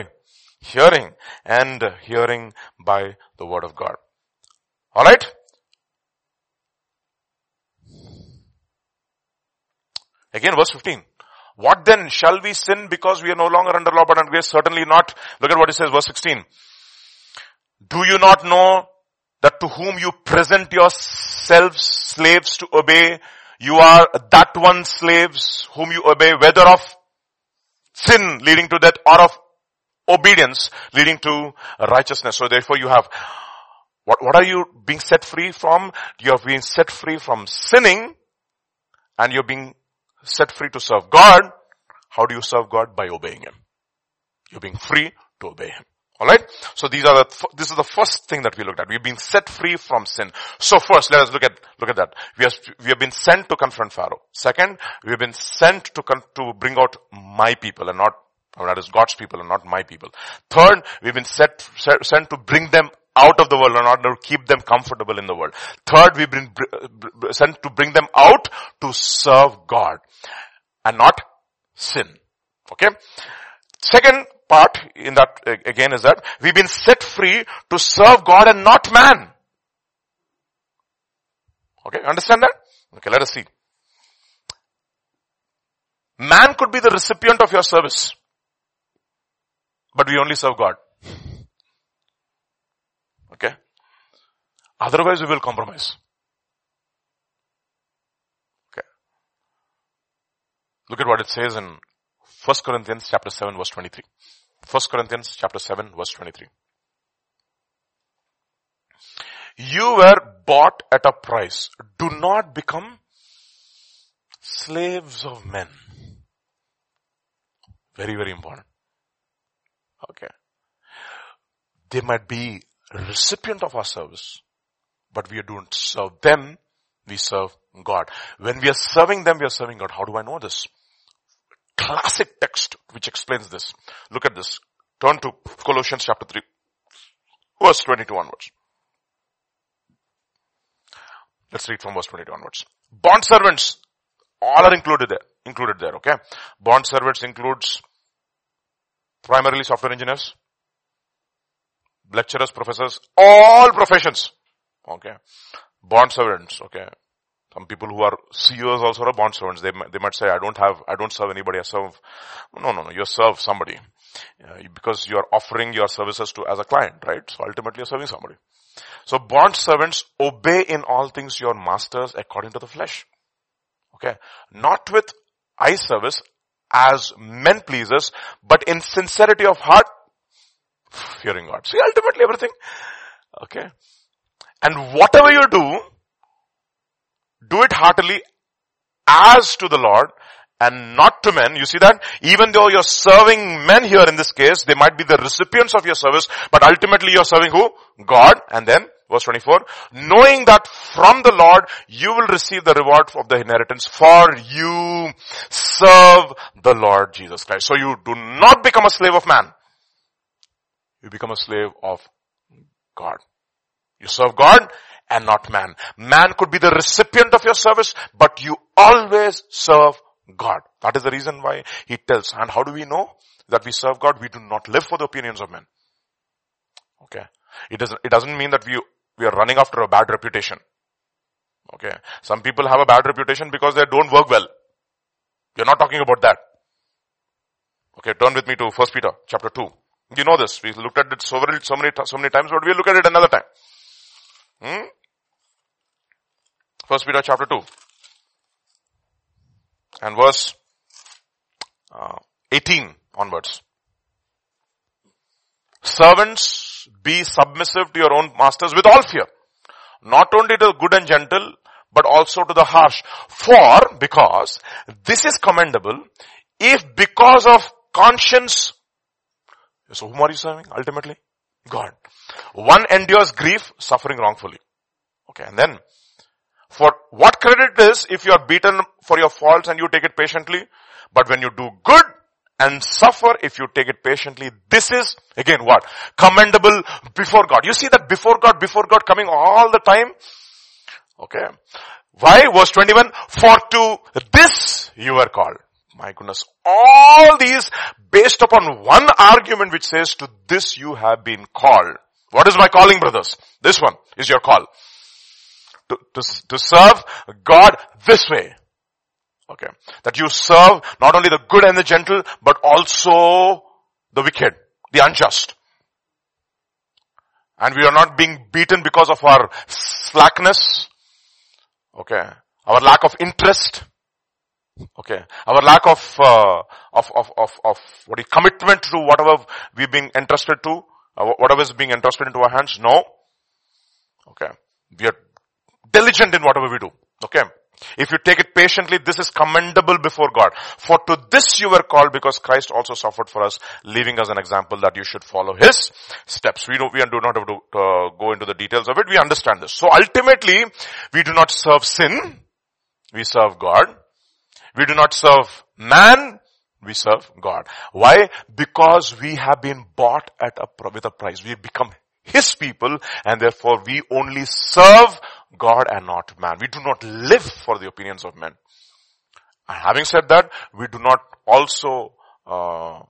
hearing, and hearing by the word of God. Alright? Again, verse 15. What then? Shall we sin because we are no longer under law but under grace? Certainly not. Look at what it says, verse 16. Do you not know that to whom you present yourselves slaves to obey, you are that one slaves whom you obey, whether of sin leading to death or of obedience leading to righteousness. So therefore you have, what are you being set free from? You have been set free from sinning and you're being set free to serve God. How do you serve God? By obeying Him. You're being free to obey Him. Alright? So this is the first thing that we looked at. We've been set free from sin. So first, let us look at that. We have been sent to confront Pharaoh. Second, we have been sent to bring out my people and not, or that is God's people and not my people. Third, we've been sent to bring them out of the world in order to keep them comfortable in the world. Third, we've been sent to bring them out to serve God and not sin. Okay? Second part in that again is that we've been set free to serve God and not man. Okay, understand that? Okay, let us see. Man could be the recipient of your service, but we only serve God. Okay? Otherwise we will compromise. Okay. Look at what it says in 1 Corinthians chapter 7 verse 23. 1 Corinthians chapter 7 verse 23. You were bought at a price. Do not become slaves of men. Very, very important. Okay. They might be recipient of our service, but we don't serve them, we serve God. When we are serving them, we are serving God. How do I know this? Classic text which explains this. Look at this. Turn to Colossians chapter 3, verse 22 onwards. Let's read from verse 22 onwards. Bond servants, all are included there, okay? Bond servants includes primarily software engineers, lecturers, professors, all professions, okay? Bond servants, okay? Some people who are CEOs also are bond servants. They might say, I don't serve anybody, I serve. No. You serve somebody. Because you are offering your services to, as a client, right? So ultimately you're serving somebody. So bond servants, obey in all things your masters according to the flesh. Okay? Not with eye service, as men pleasers, but in sincerity of heart, fearing God. See, ultimately everything. Okay. And whatever you do, do it heartily as to the Lord and not to men. You see that? Even though you're serving men here in this case, they might be the recipients of your service, but ultimately you're serving who? God. And then, verse 24, knowing that from the Lord you will receive the reward of the inheritance, for you serve the Lord Jesus Christ. So you do not become a slave of man. You become a slave of God. You serve God and not man. Man could be the recipient of your service, but you always serve God. That is the reason why he tells. And how do we know that we serve God? We do not live for the opinions of men. Okay. It doesn't mean that we are running after a bad reputation. Okay. Some people have a bad reputation because they don't work well. You're not talking about that. Okay. Turn with me to 1 Peter chapter 2. You know this. We looked at it so many times, but we'll look at it another time. 1 Peter chapter 2. And verse 18 onwards. Servants, be submissive to your own masters with all fear. Not only to the good and gentle, but also to the harsh. For, because, this is commendable, if because of conscience. So whom are you serving? Ultimately, God. One endures grief, suffering wrongfully. Okay, and then, for what credit is if you are beaten for your faults and you take it patiently? But when you do good and suffer, if you take it patiently, this is, again what? Commendable before God. You see that before God coming all the time. Okay. Why? Verse 21, for to this you were called. My goodness, all these based upon one argument which says to this you have been called. What is my calling, brothers? This one is your call. To serve God this way. Okay. That you serve not only the good and the gentle, but also the wicked, the unjust. And we are not being beaten because of our slackness. Okay. Our lack of interest. Okay, our lack of commitment to whatever we're being entrusted to, whatever is being entrusted into our hands. No. Okay. We are diligent in whatever we do. Okay. If you take it patiently, this is commendable before God. For to this you were called, because Christ also suffered for us, leaving us an example that you should follow his steps. We do not have to go into the details of it. We understand this. So ultimately, we do not serve sin. We serve God. We do not serve man, we serve God. Why? Because we have been bought with a price. We have become his people, and therefore we only serve God and not man. We do not live for the opinions of men. And having said that, we do not also go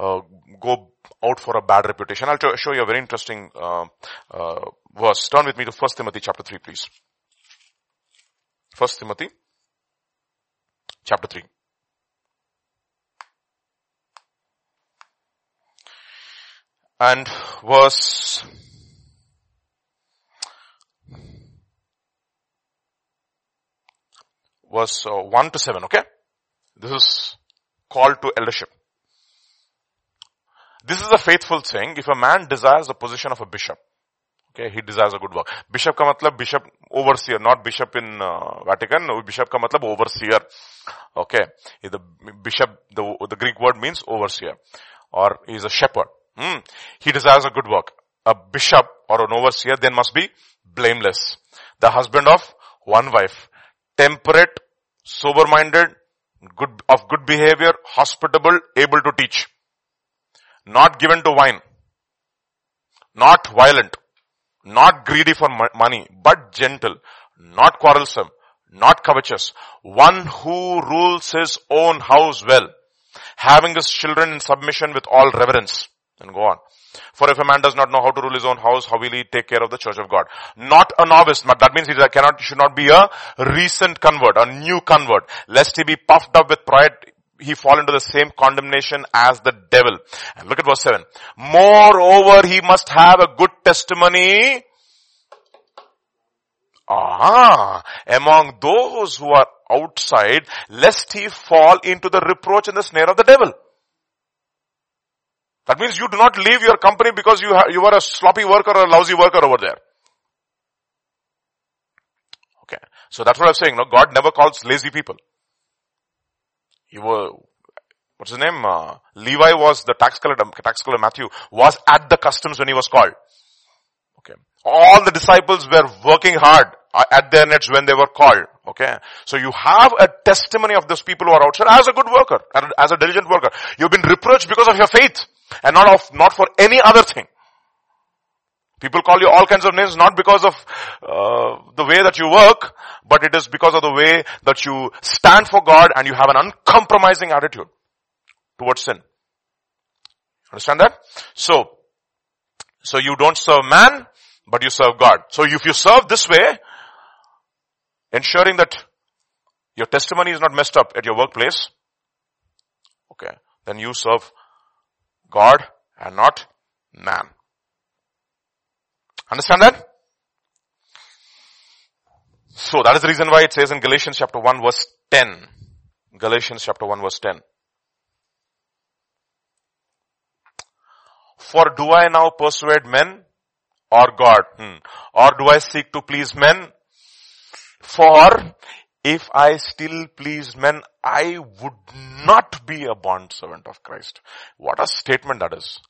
out for a bad reputation. I'll show you a very interesting verse. Turn with me to 1 Timothy chapter 3, please. 1 Timothy. Chapter 3. And verse 1 to 7, okay? This is called to eldership. This is a faithful thing. If a man desires the position of a bishop, okay, he desires a good work. Bishop ka matlab bishop overseer, not bishop in Vatican. Bishop ka matlab overseer. Okay, the bishop, the Greek word means overseer, or he is a shepherd. He desires a good work. A bishop or an overseer then must be blameless, the husband of one wife, temperate, sober-minded, of good behavior, hospitable, able to teach, not given to wine, not violent, not greedy for money, but gentle, not quarrelsome, not covetous, one who rules his own house well, having his children in submission with all reverence. And go on. For if a man does not know how to rule his own house, how will he take care of the church of God? Not a novice, but that means he should not be a recent convert, a new convert, lest he be puffed up with pride, he fall into the same condemnation as the devil. And look at verse 7. Moreover, he must have a good testimony among those who are outside, lest he fall into the reproach and the snare of the devil. That means you do not leave your company because you were a sloppy worker or a lousy worker over there. Okay. So that's what I'm saying. No, God never calls lazy people. He was, what's his name? Levi was the tax collector. Matthew was at the customs when he was called. Okay. All the disciples were working hard at their nets when they were called. Okay. So you have a testimony of those people who are outside as a good worker, as a diligent worker. You've been reproached because of your faith and not for any other thing. People call you all kinds of names, not because of the way that you work, but it is because of the way that you stand for God and you have an uncompromising attitude towards sin. Understand that? So you don't serve man, but you serve God. So if you serve this way, ensuring that your testimony is not messed up at your workplace, okay, then you serve God and not man. Understand that? So that is the reason why it says in Galatians chapter 1 verse 10. Galatians chapter 1 verse 10. For do I now persuade men or God? Or do I seek to please men? For if I still pleased men, I would not be a bondservant of Christ. What a statement that is.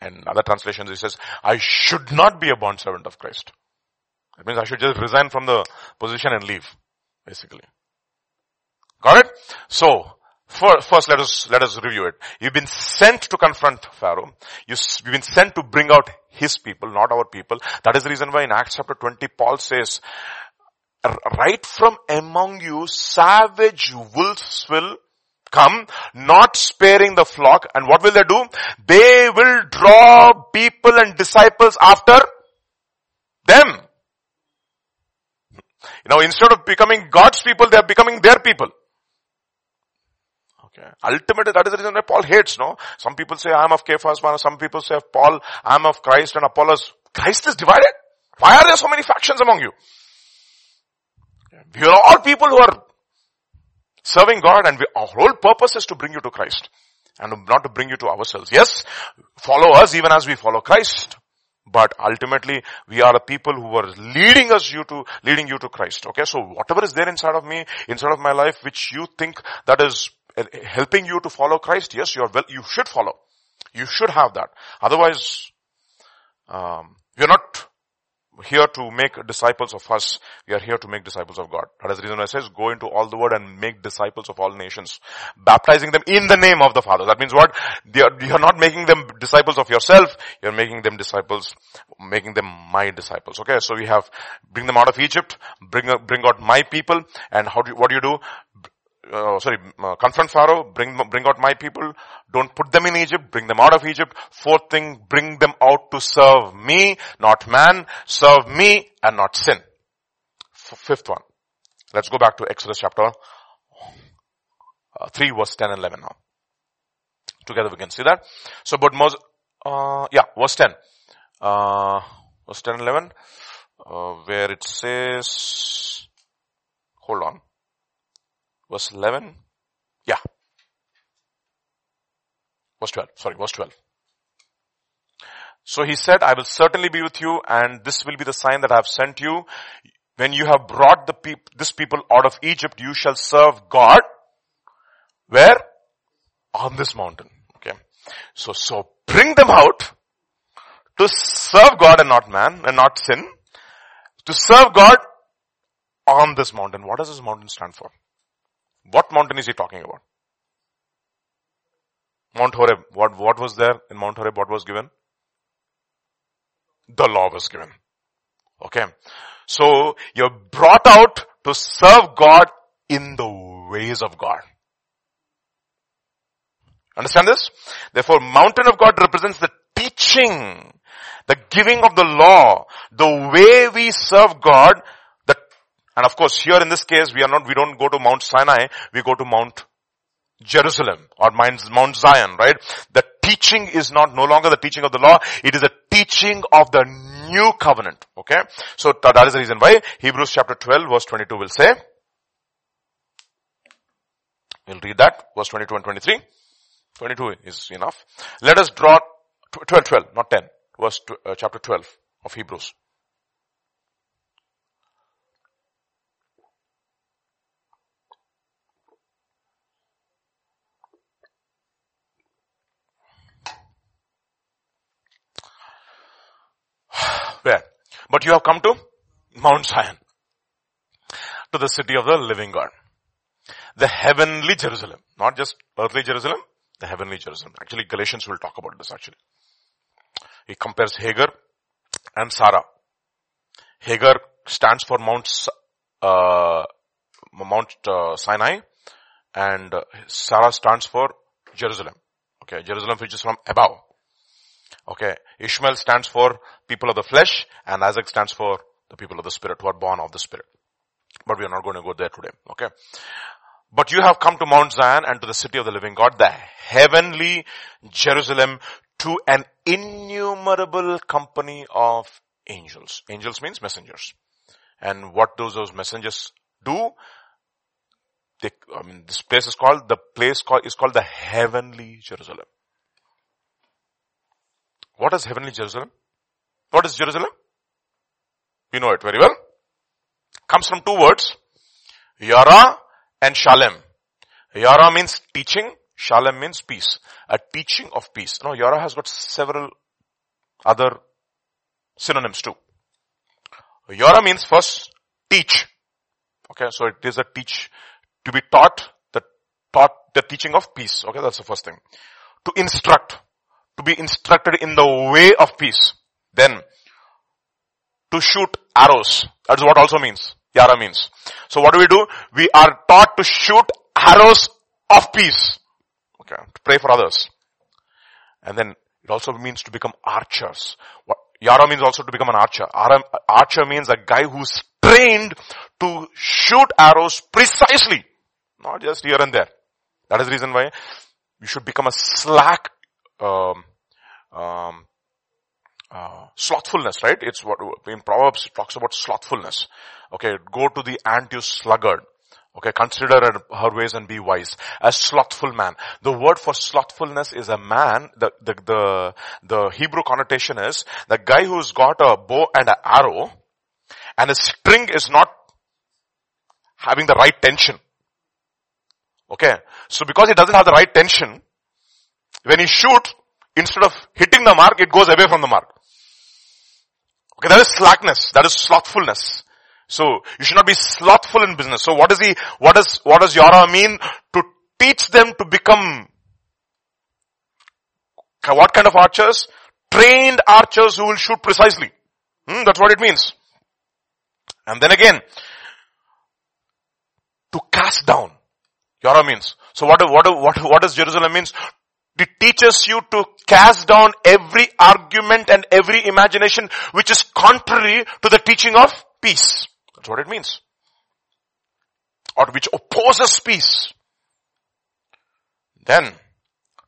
And in other translations it says, I should not be a bondservant of Christ. That means I should just resign from the position and leave, basically. Got it? So, first let us review it. You've been sent to confront Pharaoh. You've been sent to bring out his people, not our people. That is the reason why in Acts chapter 20, Paul says, right from among you, savage wolves will come, not sparing the flock. And what will they do? They will draw people and disciples after them. Now, instead of becoming God's people, they are becoming their people. Okay. Ultimately, that is the reason why Paul hates, no? Some people say, I am of Cephas, some people say of Paul, I am of Christ and Apollos. Christ is divided. Why are there so many factions among you? We are all people who are serving God, and our whole purpose is to bring you to Christ and not to bring you to ourselves. Yes, follow us even as we follow Christ. But ultimately, we are a people who are leading you to Christ. Okay, so whatever is there inside of me, inside of my life, which you think that is helping you to follow Christ, yes, you should follow. You should have that. Otherwise, you're not here to make disciples of us. We are here to make disciples of God. That is the reason why it says, go into all the world and make disciples of all nations, baptizing them in the name of the Father. That means what? You are not making them disciples of yourself. You are making them my disciples. Okay, so we have, bring them out of Egypt, bring out my people. And what do you do? Confront Pharaoh, bring out my people, don't put them in Egypt, bring them out of Egypt. Fourth thing, bring them out to serve me, not man, serve me and not sin. Fifth one. Let's go back to Exodus chapter 3 verse 10 and 11 now. Together we can see that. So but Moses, verse 10. Verse 10 and 11, where it says, hold on. Verse 11. Yeah. Verse 12. So he said, I will certainly be with you, and this will be the sign that I have sent you. When you have brought this people out of Egypt, you shall serve God. Where? On this mountain. Okay. So bring them out to serve God and not man and not sin. To serve God on this mountain. What does this mountain stand for? What mountain is he talking about? Mount Horeb. What was there in Mount Horeb? What was given? The law was given. Okay. So you're brought out to serve God in the ways of God. Understand this? Therefore, mountain of God represents the teaching, the giving of the law, the way we serve God. And of course, here in this case, we don't go to Mount Sinai, we go to Mount Jerusalem or Mount Zion, right? The teaching is no longer the teaching of the law, it is the teaching of the new covenant. Okay. So that is the reason why Hebrews chapter 12 verse 22 will say, we'll read that, verse 22 and 23. 22 is enough. Let us draw 12, not 10. Verse chapter 12 of Hebrews. Where? But you have come to Mount Zion, to the city of the living God, the heavenly Jerusalem, not just earthly Jerusalem, the heavenly Jerusalem. Actually, Galatians will talk about this actually. He compares Hagar and Sarah. Hagar stands for Mount Sinai, and Sarah stands for Jerusalem. Okay, Jerusalem which is from above. Okay, Ishmael stands for people of the flesh, and Isaac stands for the people of the spirit who are born of the spirit. But we are not going to go there today. Okay. But you have come to Mount Zion and to the city of the living God, the heavenly Jerusalem, to an innumerable company of angels. Angels means messengers. And what those messengers do, this place is called, the heavenly Jerusalem. What is heavenly Jerusalem? What is Jerusalem? We know it very well. Comes from two words, Yara and Shalem. Yara means teaching, Shalem means peace. A teaching of peace. Now, Yara has got several other synonyms too. Yara means first, teach. Okay, so it is a teach, to be taught the teaching of peace. Okay, that's the first thing. To instruct. To be instructed in the way of peace. Then, to shoot arrows. That's what also means. Yara means. So what do? We are taught to shoot arrows of peace. Okay. To pray for others. And then, it also means to become archers. Yara means also to become an archer. Archer means a guy who's trained to shoot arrows precisely. Not just here and there. That is the reason why you should become a slack slothfulness, right? It's what in Proverbs it talks about slothfulness. Okay, go to the ant, you sluggard. Okay, consider her ways and be wise. A slothful man. The word for slothfulness is a man. The Hebrew connotation is the guy who's got a bow and an arrow, and his string is not having the right tension. Okay, so because he doesn't have the right tension, when he shoots, instead of hitting the mark, it goes away from the mark. Okay, that is slackness. That is slothfulness. So, you should not be slothful in business. So, what does Yara mean? To teach them to become what kind of archers? Trained archers who will shoot precisely. That's what it means. And then again, to cast down. Yara means. So, what does Jerusalem means? It teaches you to cast down every argument and every imagination which is contrary to the teaching of peace. That's what it means. Or which opposes peace. Then,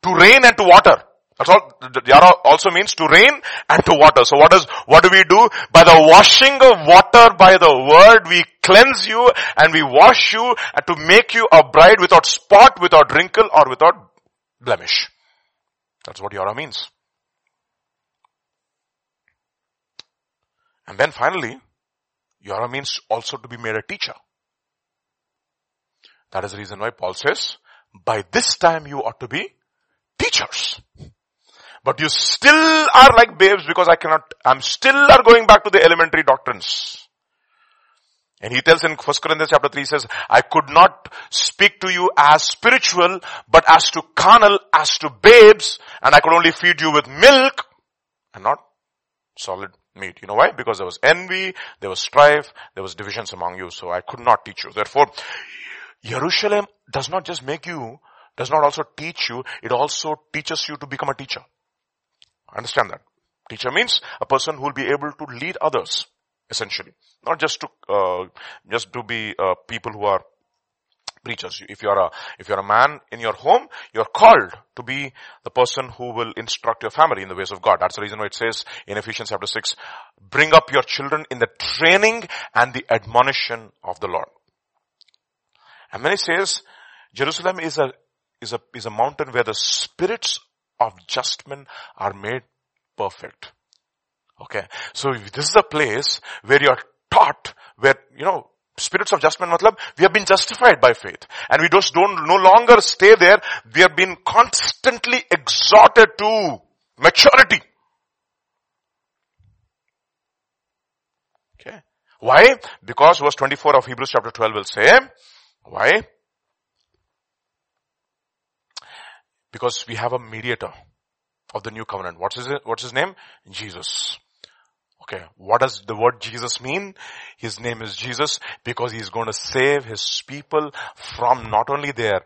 to rain and to water. That's all, Yara also means to rain and to water. So what do we do? By the washing of water by the word, we cleanse you and we wash you and to make you a bride without spot, without wrinkle or without blemish. That's what Yara means. And then finally, Yara means also to be made a teacher. That is the reason why Paul says, by this time you ought to be teachers. But you still are like babes because I'm still going back to the elementary doctrines. And he tells in 1 Corinthians chapter 3, he says, I could not speak to you as spiritual, but as to carnal, as to babes, and I could only feed you with milk and not solid meat. You know why? Because there was envy, there was strife, there was divisions among you, so I could not teach you. Therefore, Jerusalem does not also teach you, it also teaches you to become a teacher. Understand that. Teacher means a person who will be able to lead others. Essentially, not just to be people who are preachers. If you're a man in your home, you're called to be the person who will instruct your family in the ways of God. That's the reason why it says in Ephesians chapter 6, bring up your children in the training and the admonition of the Lord. And then it says, Jerusalem is a mountain where the spirits of just men are made perfect. Okay. So this is a place where you're taught, where, spirits of just men, we have been justified by faith. And we just no longer stay there. We have been constantly exhorted to maturity. Okay. Why? Because verse 24 of Hebrews chapter 12 will say, why? Because we have a mediator of the new covenant. What's his name? Jesus. Okay. What does the word Jesus mean? His name is Jesus because he's going to save his people from not only their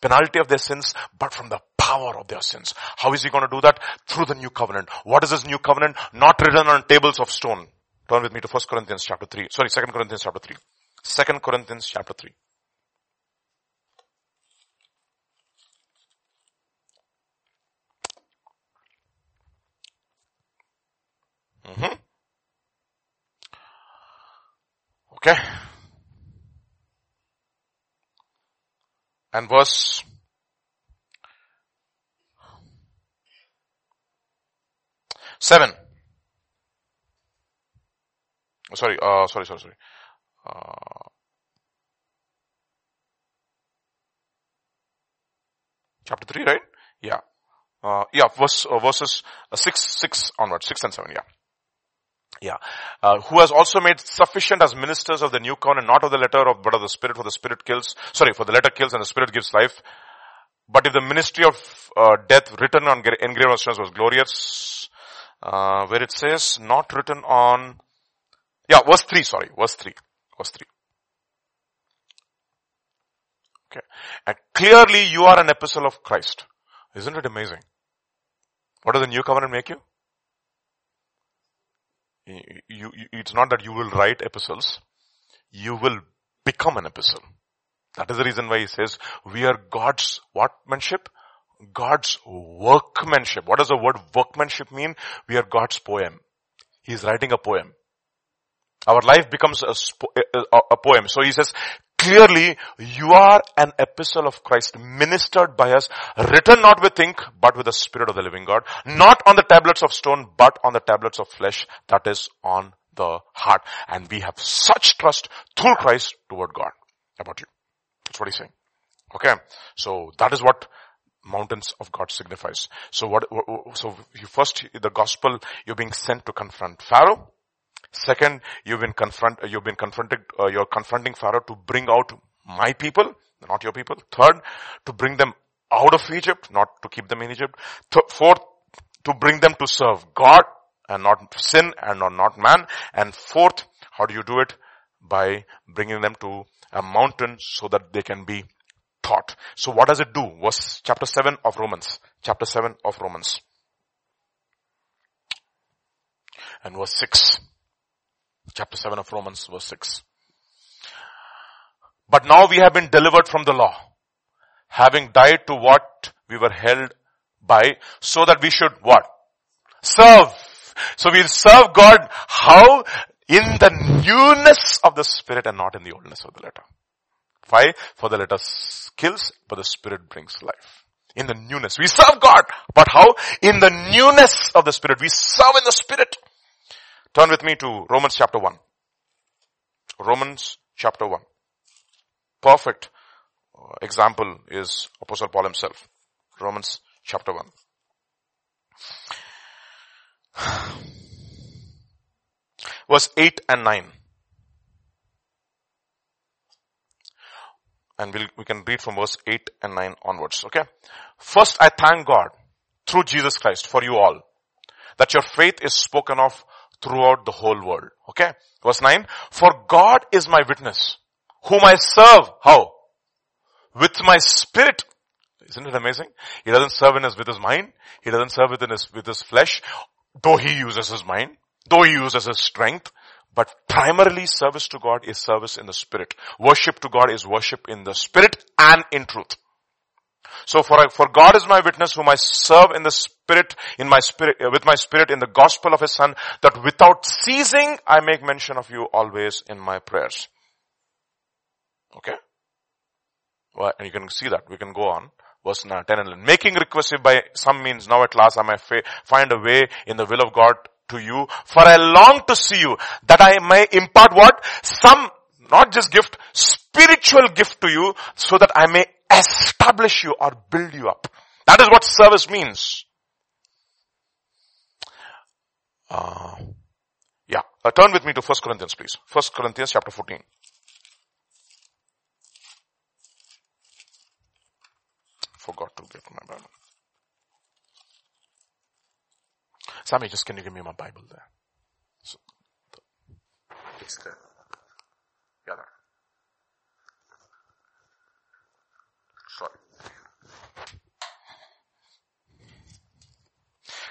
penalty of their sins, but from the power of their sins. How is he going to do that? Through the new covenant. What is this new covenant? Not written on tables of stone. Turn with me to 2 Corinthians chapter 3. 2 Corinthians chapter 3. Mm-hmm. Okay. And verse 7. Sorry. Chapter 3, right? Yeah. Verses 6 onward, 6 and 7, yeah. Yeah. Who has also made sufficient as ministers of the new covenant, not of the letter, but of the Spirit, for the letter kills and the Spirit gives life. But if the ministry of death written on engraved on stones was glorious, where it says not written on, verse 3. Okay. And clearly you are an epistle of Christ. Isn't it amazing? What does the new covenant make you? It's not that you will write epistles. You will become an epistle. That is the reason why he says, we are God's workmanship? God's workmanship. What does the word workmanship mean? We are God's poem. He is writing a poem. Our life becomes a poem. So he says, clearly, you are an epistle of Christ, ministered by us, written not with ink, but with the Spirit of the living God, not on the tablets of stone, but on the tablets of flesh, that is on the heart. And we have such trust through Christ toward God about you. That's what he's saying. Okay. So that is what mountains of God signifies. So you first, the gospel, you're being sent to confront Pharaoh. Second, you're confronting Pharaoh to bring out my people, not your people. Third, to bring them out of Egypt, not to keep them in Egypt. Fourth, to bring them to serve God and not sin and not man. And fourth, how do you do it? By bringing them to a mountain so that they can be taught. So what does it do? Verse chapter 7 of Romans. And verse 6. Chapter 7 of Romans, verse 6. But now we have been delivered from the law, having died to what we were held by, so that we should what? Serve. So we'll serve God how? In the newness of the Spirit and not in the oldness of the letter. Why? For the letter kills, but the Spirit brings life. In the newness. We serve God, but how? In the newness of the Spirit. We serve in the Spirit. Turn with me to Romans chapter 1. Perfect example is Apostle Paul himself. Romans chapter 1. Verse 8 and 9. And we can read from verse 8 and 9 onwards. Okay. First, I thank God through Jesus Christ for you all, that your faith is spoken of throughout the whole world. Okay. Verse 9. For God is my witness, whom I serve. How? With my spirit. Isn't it amazing? He doesn't serve with his mind. He doesn't serve with his flesh. Though he uses his mind. Though he uses his strength. But primarily service to God is service in the spirit. Worship to God is worship in the spirit and in truth. So for God is my witness, whom I serve in the spirit, with my spirit in the gospel of his son, that without ceasing I make mention of you always in my prayers. Okay? Well, and you can see that. We can go on. Verse 10 and 11. Making requisive by some means, now at last I may find a way in the will of God to you, for I long to see you, that I may impart what? Some, not just gift, spiritual gift to you, so that I may establish you or build you up. That is what service means. Turn with me to 1 Corinthians, please. 1 Corinthians chapter 14. Forgot to get my Bible. Sammy, just can you give me my Bible there? So, it's there. Yeah, there. Sorry.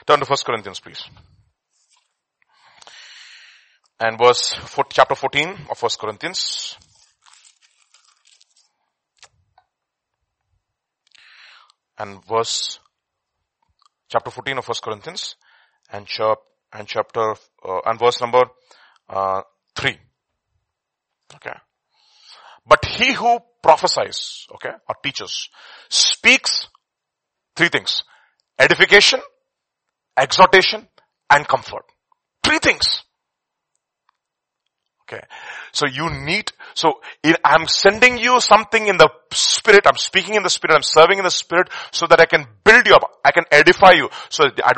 Turn to 1 Corinthians, please. And verse chapter 14 of 1 Corinthians. And verse, chapter 14 of 1 Corinthians, and verse number 3. Okay. But he who prophesies, okay, or teaches, speaks three things: edification, exhortation, and comfort. Three things. Okay. I'm sending you something in the spirit, I'm speaking in the spirit, I'm serving in the spirit, so that I can build you up, I can edify you. So I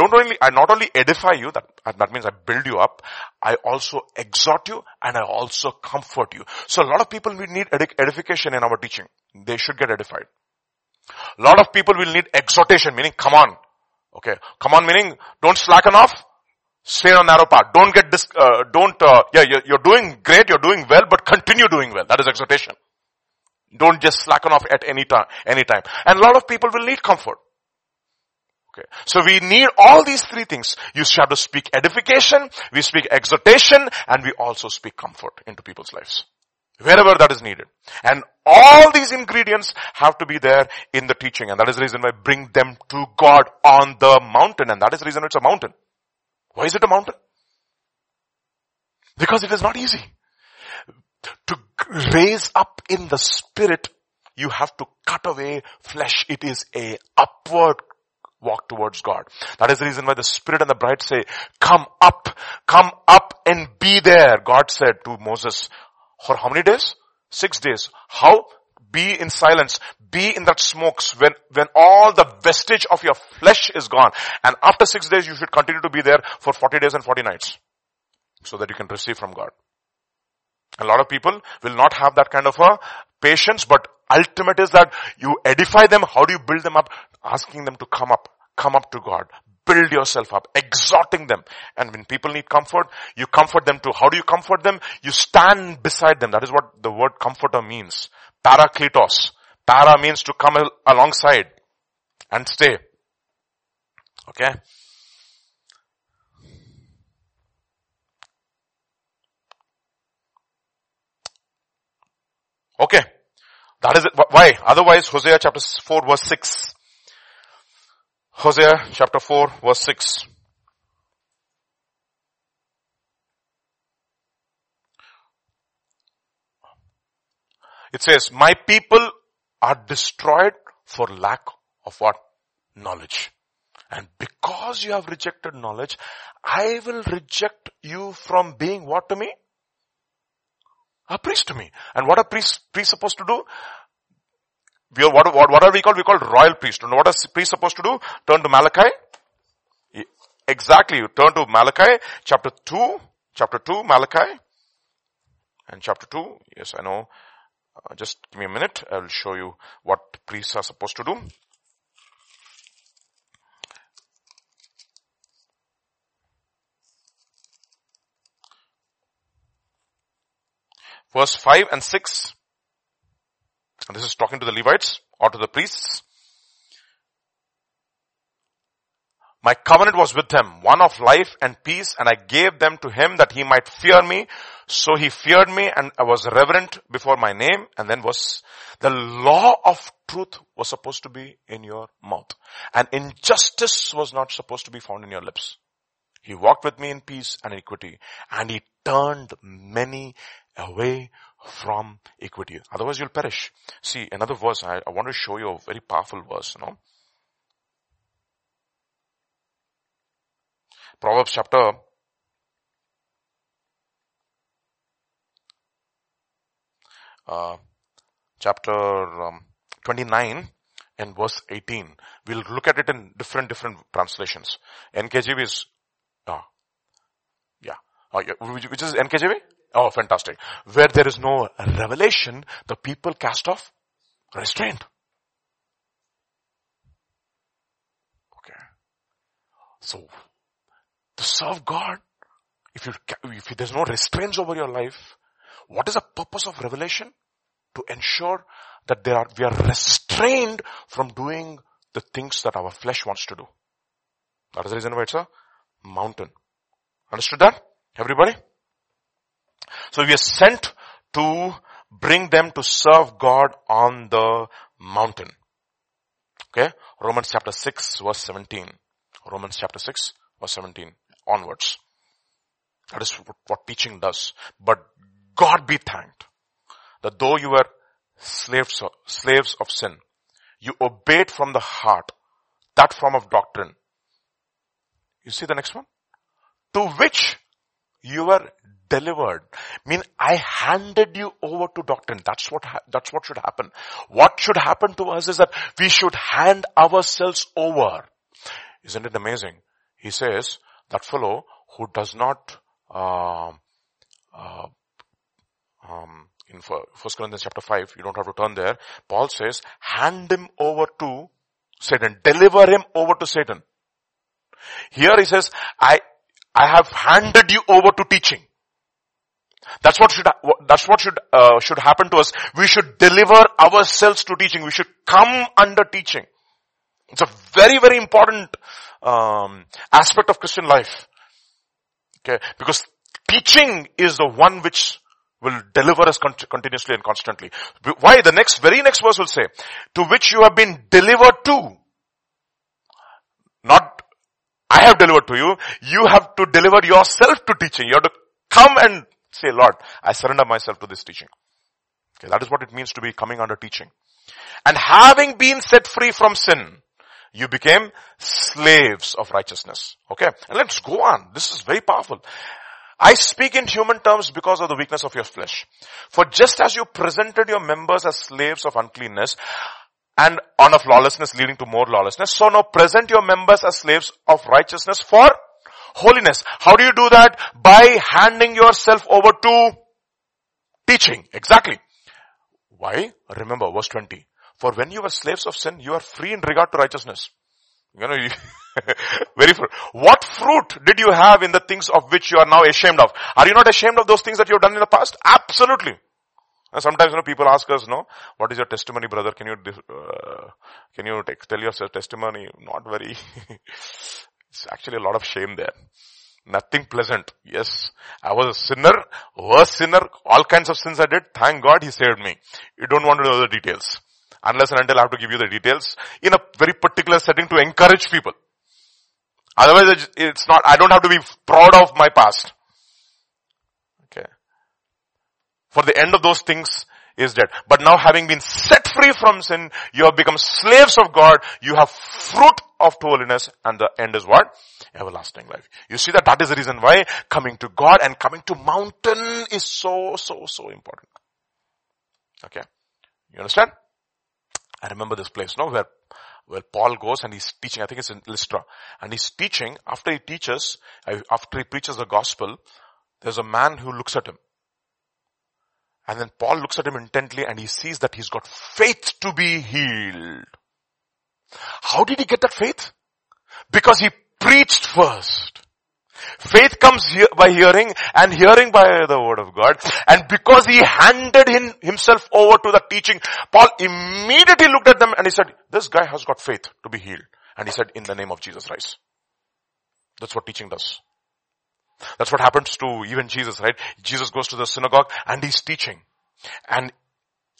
not only edify you, that means I build you up, I also exhort you and I also comfort you. So a lot of people will need edification in our teaching. They should get edified. A lot of people will need exhortation, meaning come on. Okay. Come on meaning don't slacken off. Stay on narrow path. Don't get this, you're doing great, you're doing well, but continue doing well. That is exhortation. Don't just slacken off at any time. And a lot of people will need comfort. Okay. So we need all these three things. You have to speak edification, we speak exhortation, and we also speak comfort into people's lives. Wherever that is needed. And all these ingredients have to be there in the teaching. And that is the reason why I bring them to God on the mountain. And that is the reason it's a mountain. Why is it a mountain? Because it is not easy. To raise up in the spirit, you have to cut away flesh. It is a upward walk towards God. That is the reason why the spirit and the bride say, come up and be there. God said to Moses, for how many days? 6 days. How? Be in silence. Be in that smokes when all the vestige of your flesh is gone. And after 6 days, you should continue to be there for 40 days and 40 nights. So that you can receive from God. A lot of people will not have that kind of a patience, but ultimate is that you edify them. How do you build them up? Asking them to come up to God. Build yourself up, exhorting them. And when people need comfort, you comfort them too. How do you comfort them? You stand beside them. That is what the word comforter means. Parakletos. Para means to come alongside and stay. Okay? Okay. That is it. Why? Otherwise, Hosea chapter 4 verse 6. Hosea chapter 4 verse 6. It says, my people are destroyed for lack of what? Knowledge. And because you have rejected knowledge, I will reject you from being what to me? A priest to me. And what are priests supposed to do? We are, what are we called? We are called royal priest. And what are priests supposed to do? Turn to Malachi. Exactly. You turn to Malachi chapter 2, Malachi. And chapter 2, yes, I know. Just give me a minute. I will show you what priests are supposed to do. Verse 5 and 6. And this is talking to the Levites or to the priests. My covenant was with him, one of life and peace, and I gave them to him that he might fear me. So he feared me, and I was reverent before my name. And then was the law of truth was supposed to be in your mouth, and injustice was not supposed to be found in your lips. He walked with me in peace and equity, and he turned many away from equity. Otherwise you'll perish. See, another verse, I want to show you a very powerful verse, you know. Proverbs chapter 29 and verse 18. We'll look at it in different translations. NKJV is, which is NKJV? Oh, fantastic. Where there is no revelation, the people cast off restraint. Okay. So, to serve God, if there's no restraints over your life, what is the purpose of revelation? To ensure that we are restrained from doing the things that our flesh wants to do. That is the reason why it's a mountain. Understood that, everybody? So we are sent to bring them to serve God on the mountain. Okay, Romans chapter 6 verse 17. Romans chapter 6 verse 17. Onwards. That is what teaching does. But God be thanked that though you were slaves of sin, you obeyed from the heart that form of doctrine. You see the next one? To which you were delivered. I mean, I handed you over to doctrine. That's what should happen. What should happen to us is that we should hand ourselves over. Isn't it amazing? He says, that fellow who does not, in 1 Corinthians chapter 5, you don't have to turn there. Paul says, hand him over to Satan. Deliver him over to Satan. Here he says, I have handed you over to teaching. That's what should happen to us. We should deliver ourselves to teaching. We should come under teaching. It's a very, very important aspect of Christian life. Okay, because teaching is the one which will deliver us continuously and constantly. Why? The very next verse will say, to which you have been delivered to. Not, I have delivered to you. You have to deliver yourself to teaching. You have to come and say, Lord, I surrender myself to this teaching. Okay, that is what it means to be coming under teaching. And having been set free from sin, you became slaves of righteousness. Okay, and let's go on. This is very powerful. I speak in human terms because of the weakness of your flesh. For just as you presented your members as slaves of uncleanness and on of lawlessness leading to more lawlessness, so now present your members as slaves of righteousness for holiness. How do you do that? By handing yourself over to teaching. Exactly. Why? Remember verse 20. For when you were slaves of sin, you are free in regard to righteousness. You know, very fruit. What fruit did you have in the things of which you are now ashamed of? Are you not ashamed of those things that you have done in the past? Absolutely. And sometimes, you know, people ask us, no, what is your testimony, brother? Can you tell your testimony? Not very. It's actually a lot of shame there. Nothing pleasant. Yes, I was a sinner, worse sinner, all kinds of sins I did. Thank God he saved me. You don't want to know the details. Unless and until I have to give you the details in a very particular setting to encourage people. Otherwise, it's not, I don't have to be proud of my past. Okay. For the end of those things is dead. But now having been set free from sin, you have become slaves of God. You have fruit of holiness, and the end is what? Everlasting life. You see that is the reason why coming to God and coming to mountain is so important. Okay. You understand? I remember this place, no, where Paul goes and he's teaching. I think it's in Lystra. And he's teaching. After he preaches the gospel, there's a man who looks at him. And then Paul looks at him intently and he sees that he's got faith to be healed. How did he get that faith? Because he preached first. Faith comes by hearing and hearing by the word of God. And because he handed himself over to the teaching, Paul immediately looked at them and he said, this guy has got faith to be healed. And he said, in the name of Jesus Christ. That's what teaching does. That's what happens to even Jesus, right? Jesus goes to the synagogue and he's teaching. And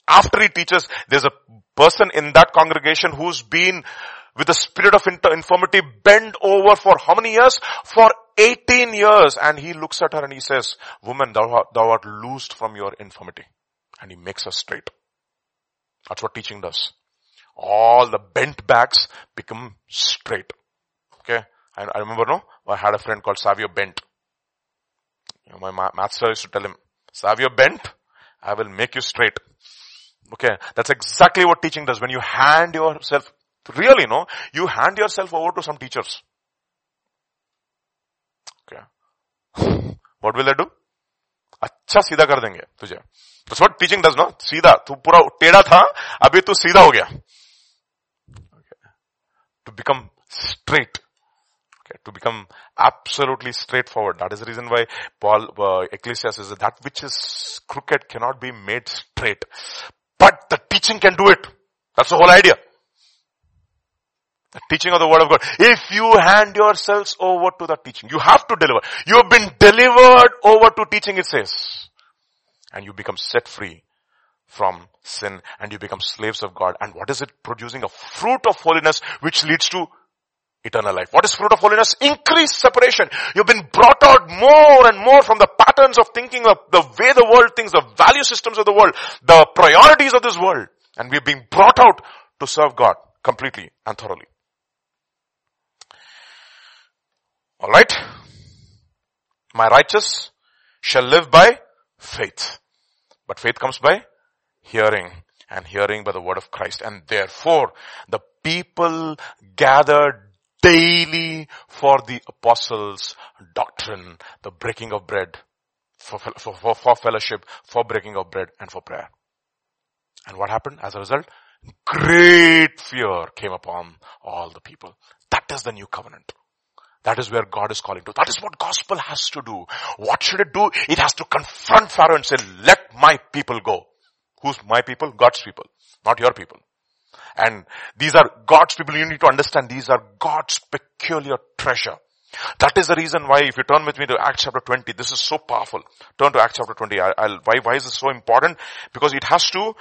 after he teaches, there's a person in that congregation who's been with the spirit of infirmity bent over for how many years? For 18 years. And he looks at her and he says, "Woman, thou art loosed from your infirmity." And he makes her straight. That's what teaching does. All the bent backs become straight. Okay? And I remember, I had a friend called Savio Bent. My math sir used to tell him, "Savio Bent, I will make you straight." Okay? That's exactly what teaching does. When you hand yourself, really, you hand yourself over to some teachers. Okay? What will they do? अच्छा सीधा कर देंगे तुझे. That's what teaching does, सीधा. तू पूरा टेढ़ा था, अभी तू सीधा हो गया. To become straight. Okay, to become absolutely straightforward. That is the reason why Paul, Ecclesiastes says, that which is crooked cannot be made straight. But the teaching can do it. That's the whole idea. The teaching of the word of God. If you hand yourselves over to the teaching, you have to deliver. You have been delivered over to teaching, it says. And you become set free from sin and you become slaves of God. And what is it? Producing a fruit of holiness which leads to eternal life. What is fruit of holiness? Increased separation. You've been brought out more and more from the patterns of thinking, of the way the world thinks, the value systems of the world, the priorities of this world. And we're being brought out to serve God completely and thoroughly. Alright? My righteous shall live by faith. But faith comes by hearing, and hearing by the word of Christ. And therefore, the people gathered daily for the apostles' doctrine, the breaking of bread, for fellowship, for breaking of bread, and for prayer. And what happened as a result? Great fear came upon all the people. That is the new covenant. That is where God is calling to. That is what gospel has to do. What should it do? It has to confront Pharaoh and say, "Let my people go." Who's my people? God's people. Not your people. And these are God's people. You need to understand these are God's peculiar treasure. That is the reason why, if you turn with me to Acts chapter 20, this is so powerful. Turn to Acts chapter 20. Why is this so important? Because it has to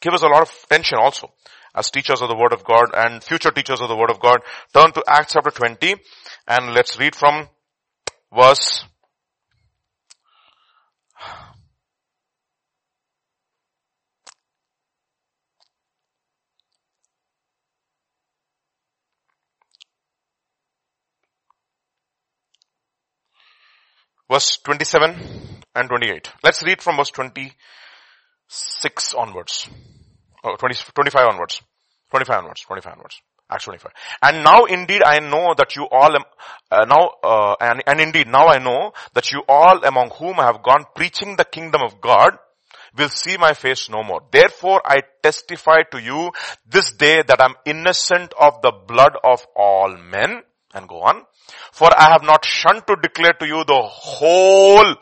give us a lot of tension also. As teachers of the word of God and future teachers of the word of God, turn to Acts chapter 20 and let's read from verse 27 and 28. Let's read from verse 26 onwards. 25 onwards. Acts 25. "And now indeed I know that you all, now I know that you all among whom I have gone preaching the kingdom of God will see my face no more. Therefore I testify to you this day that I am innocent of the blood of all men." And go on. "For I have not shunned to declare to you the whole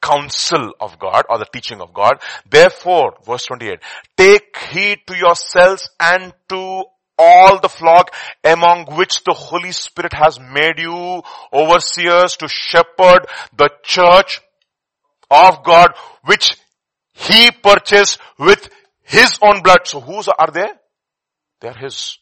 counsel of God," or the teaching of God. "Therefore," verse 28, "take heed to yourselves and to all the flock among which the Holy Spirit has made you overseers to shepherd the church of God which He purchased with His own blood." So whose are they? They are His.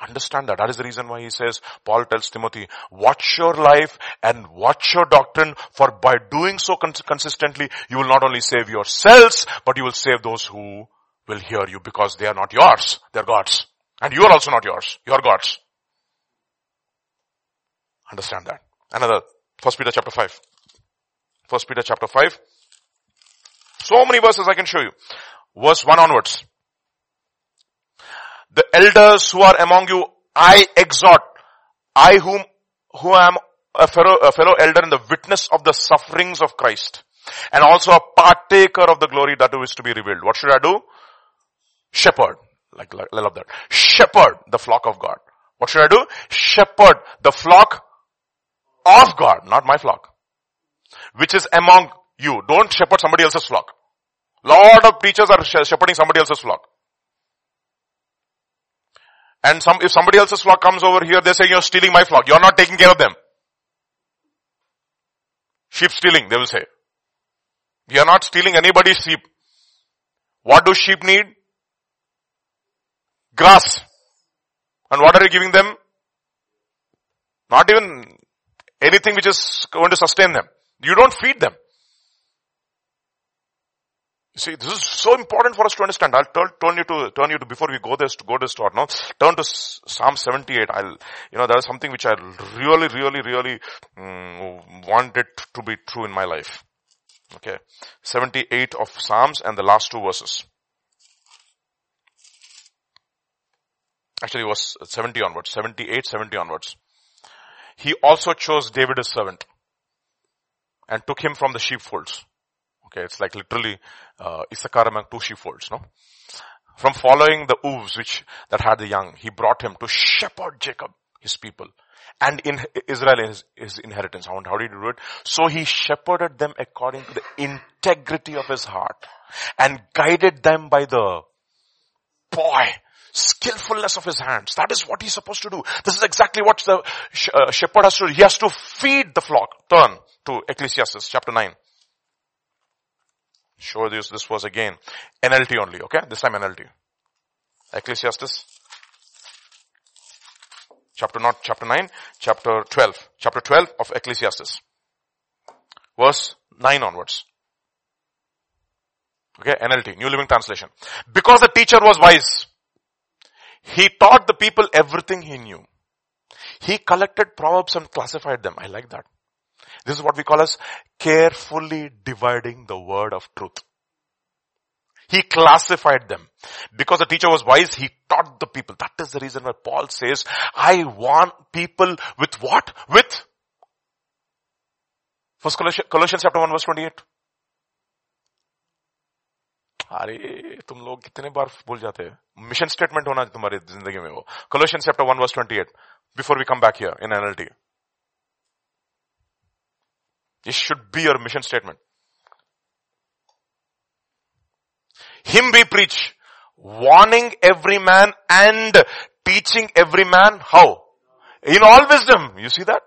Understand that. That is the reason why he says, Paul tells Timothy, watch your life and watch your doctrine, for by doing so consistently, you will not only save yourselves, but you will save those who will hear you, because they are not yours, they are God's. And you are also not yours, you are God's. Understand that. Another, 1 Peter chapter 5. 1 Peter chapter 5. So many verses I can show you. Verse 1 onwards. "The elders who are among you, I exhort, I who am a fellow elder in the witness of the sufferings of Christ, and also a partaker of the glory that is to be revealed." What should I do? Shepherd. I love that. Shepherd the flock of God. What should I do? Shepherd the flock of God, not my flock, which is among you. Don't shepherd somebody else's flock. Lot of preachers are shepherding somebody else's flock. And if somebody else's flock comes over here, they say, you're stealing my flock. You're not taking care of them. Sheep stealing, they will say. We are not stealing anybody's sheep. What do sheep need? Grass. And what are you giving them? Not even anything which is going to sustain them. You don't feed them. See, this is so important for us to understand. I'll turn you to before we go to this now. Turn to Psalm 78. That is something which I really wanted to be true in my life. Okay. 78 of Psalms and the last two verses. Actually, it was 70 onwards. 78, 70 onwards. He also chose David his servant and took him from the sheepfolds. Okay, it's like literally Issachar among two sheepfolds, no? From following the wolves that had the young, he brought him to shepherd Jacob, his people, and in Israel his inheritance. How did he do it? So he shepherded them according to the integrity of his heart and guided them by the skillfulness of his hands. That is what he's supposed to do. This is exactly what the shepherd has to do. He has to feed the flock. Turn to Ecclesiastes chapter 9. Sure, this was again NLT only, okay? This time NLT. Ecclesiastes chapter 12 of Ecclesiastes. Verse 9 onwards. Okay, NLT, New Living Translation. Because the teacher was wise, he taught the people everything he knew. He collected proverbs and classified them. I like that. This is what we call as carefully dividing the word of truth. He classified them. Because the teacher was wise, he taught the people. That is the reason why Paul says, I warn people with what? With? First Colossians chapter 1 verse 28. तुम लोग कितने बार भूल जाते हैं mission statement होना तुम्हारी जिंदगी में वो Colossians chapter 1 verse 28 before we come back here in NLT. This should be your mission statement. Him we preach, warning every man and teaching every man how? In all wisdom. You see that?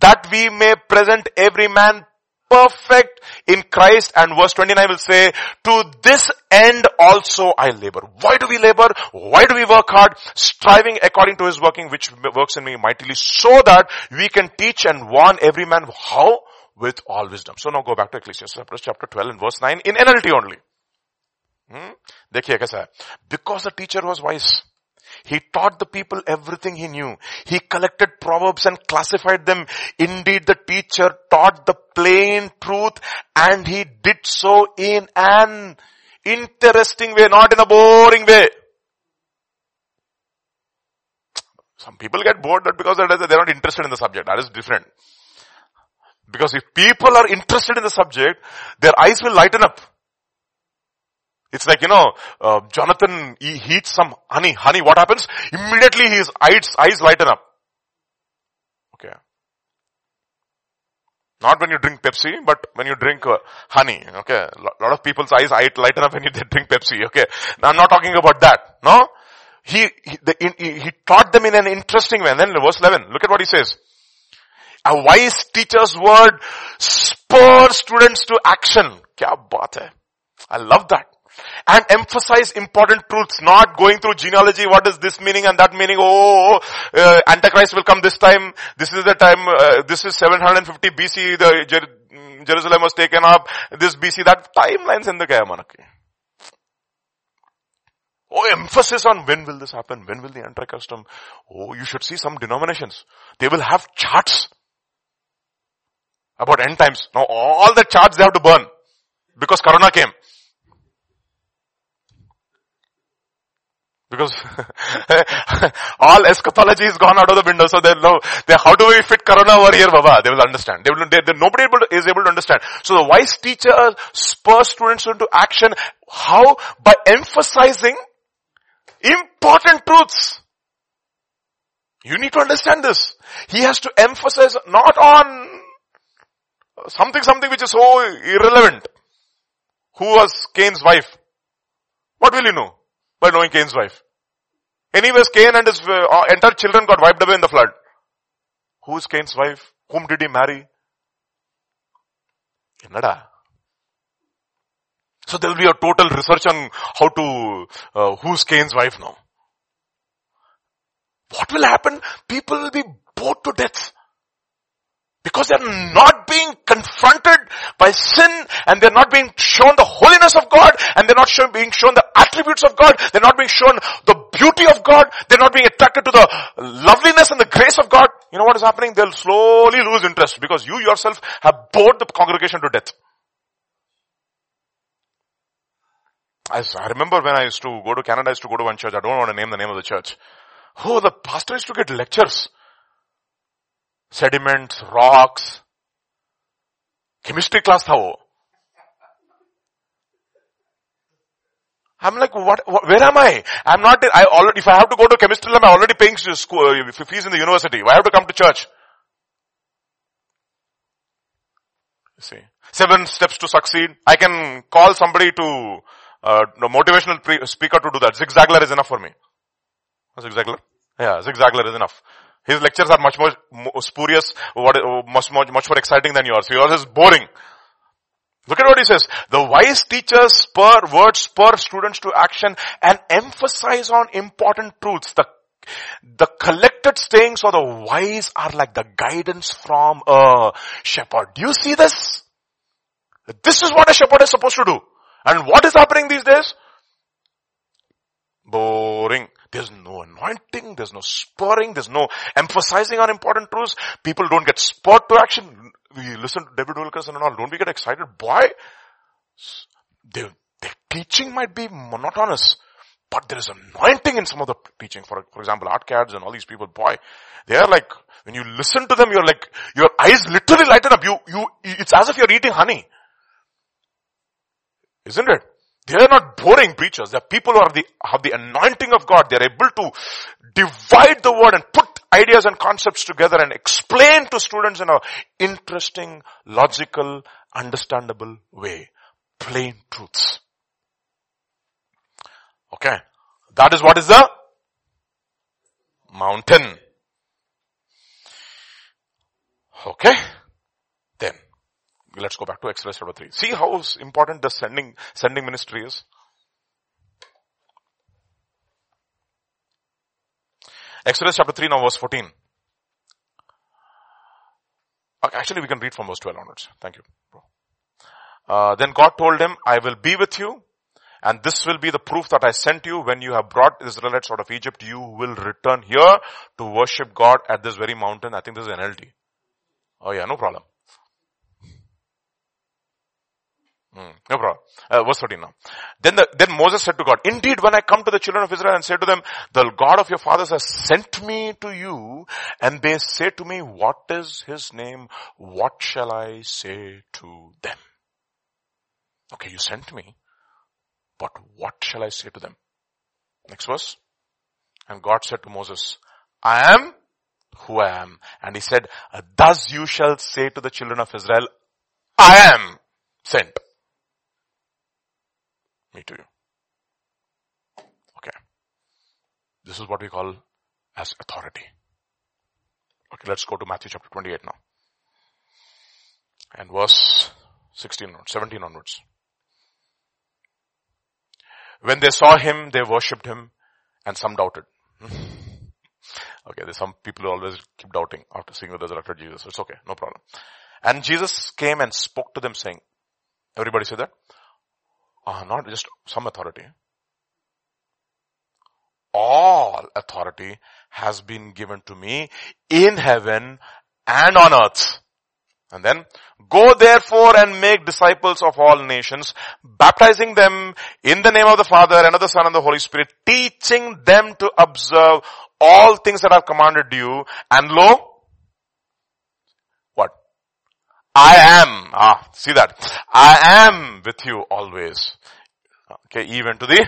That we may present every man perfect in Christ. And verse 29 will say, to this end also I labor. Why do we labor? Why do we work hard? Striving according to his working, which works in me mightily, so that we can teach and warn every man how? With all wisdom. So now go back to Ecclesiastes chapter 12 and verse 9 in NLT only. Dekhiye kaisa hai. Because the teacher was wise, he taught the people everything he knew. He collected proverbs and classified them. Indeed, the teacher taught the plain truth, and he did so in an interesting way, not in a boring way. Some people get bored because they're not interested in the subject. That is different. Because if people are interested in the subject, their eyes will lighten up. It's like, Jonathan, he heats some honey. Honey, what happens? Immediately his eyes lighten up. Okay. Not when you drink Pepsi, but when you drink honey. Okay. A lot of people's eyes lighten up when they drink Pepsi. Okay. Now I'm not talking about that. No? He taught them in an interesting way. And then verse 11, look at what he says. A wise teacher's word spurs students to action. Kya baat hai. I love that. And emphasize important truths, not going through genealogy. What is this meaning and that meaning? Antichrist will come this time. This is the time, this is 750 BC, the Jerusalem was taken up. This BC, that timelines in the kya manaki. Oh, emphasis on when will this happen? When will the Antichrist come? Oh, you should see some denominations. They will have charts about end times. Now all the charts they have to burn because Corona came. Because all eschatology is gone out of the window. So how do we fit Corona over here, Baba? They will understand. Nobody is able to understand. So the wise teacher spurs students into action. How? By emphasizing important truths. You need to understand this. He has to emphasize not on something which is so irrelevant. Who was Cain's wife? What will you know by knowing Cain's wife? Anyways, Cain and his entire children got wiped away in the flood. Who is Cain's wife? Whom did he marry? Ennada. So there will be a total research on how to, who's Cain's wife now. What will happen? People will be bored to death. Because they are not being confronted by sin, and they are not being shown the holiness of God, and they are not being shown the attributes of God, they are not being shown the beauty of God, they are not being attracted to the loveliness and the grace of God. You know what is happening? They will slowly lose interest because you yourself have bored the congregation to death. I remember when I used to go to Canada, I used to go to one church. I don't want to name the name of the church. Oh, the pastor used to get lectures. Sediments, rocks. Chemistry class tha wo. I'm like, what, where am I? I'm not, I already, if I have to go to chemistry lab, I'm already paying school, fees in the university. Why have to come to church? You see. 7 steps to succeed. I can call somebody to, a motivational speaker to do that. Zig Ziglar is enough for me. Zig Ziglar? Yeah, Zig Ziglar is enough. His lectures are much more spurious, much more exciting than yours. Yours is boring. Look at what he says. The wise teachers spur students to action and emphasize on important truths. The collected sayings of the wise are like the guidance from a shepherd. Do you see this? This is what a shepherd is supposed to do. And what is happening these days? Boring. There's no anointing, there's no spurring, there's no emphasizing on important truths. People don't get spurred to action. We listen to David Wilkerson and all, don't we get excited? Boy, their teaching might be monotonous, but there is anointing in some of the teaching. For example, art cads and all these people, boy, they are like, when you listen to them, you're like, your eyes literally lighten up. It's as if you're eating honey. Isn't it? They are not boring preachers. They are people who have the anointing of God. They are able to divide the word and put ideas and concepts together and explain to students in an interesting, logical, understandable way. Plain truths. Okay. That is what is the mountain. Okay. Let's go back to Exodus chapter 3. See how important the sending ministry is. Exodus chapter 3 now verse 14. Actually we can read from verse 12 onwards. Thank you. Then God told him, I will be with you, and this will be the proof that I sent you. When you have brought Israelites out of Egypt, you will return here to worship God at this very mountain. I think this is NLT. Oh yeah, no problem. No problem. Verse 13 now. Then Moses said to God, indeed, when I come to the children of Israel and say to them, the God of your fathers has sent me to you, and they say to me, what is his name? What shall I say to them? Okay, you sent me, but what shall I say to them? Next verse. And God said to Moses, I am who I am. And he said, thus you shall say to the children of Israel, I am sent. Me to you. Okay. This is what we call as authority. Okay, let's go to Matthew chapter 28 now. And verse 16, 17 onwards. When they saw him, they worshipped him, and some doubted. Okay, there's some people who always keep doubting after seeing the resurrected Jesus. It's okay, no problem. And Jesus came and spoke to them saying, everybody say that? Not just some authority. All authority has been given to me in heaven and on earth. And then, go therefore and make disciples of all nations, baptizing them in the name of the Father and of the Son and the Holy Spirit, teaching them to observe all things that I've commanded you. And lo, I am. See that. I am with you always. Okay, even to the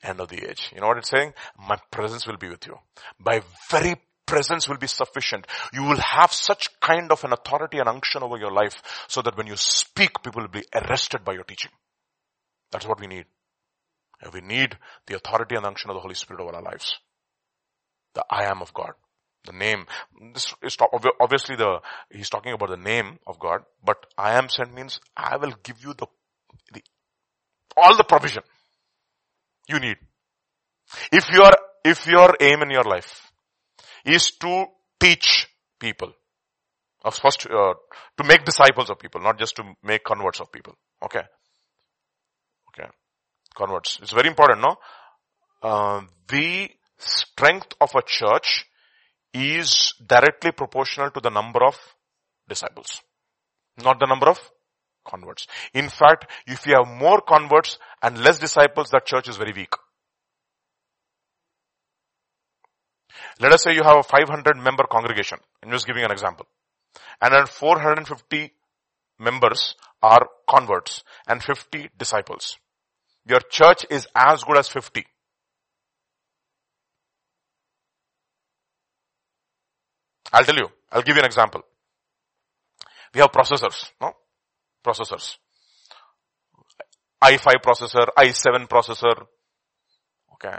end of the age. You know what it's saying? My presence will be with you. My very presence will be sufficient. You will have such kind of an authority and unction over your life so that when you speak, people will be arrested by your teaching. That's what we need. And we need the authority and unction of the Holy Spirit over our lives. The I am of God. The name. This is obviously he's talking about the name of God, but I am sent means I will give you all the provision you need. If your aim in your life is to teach people, first to make disciples of people, not just to make converts of people. Okay. Converts. It's very important, no? The strength of a church is directly proportional to the number of disciples, not the number of converts. In fact, if you have more converts and less disciples, that church is very weak. Let us say you have a 500 member congregation. I'm just giving an example. And then 450 members are converts and 50 disciples. Your church is as good as 50. I'll tell you. I'll give you an example. We have processors, no? Processors. i5 processor, i7 processor. Okay.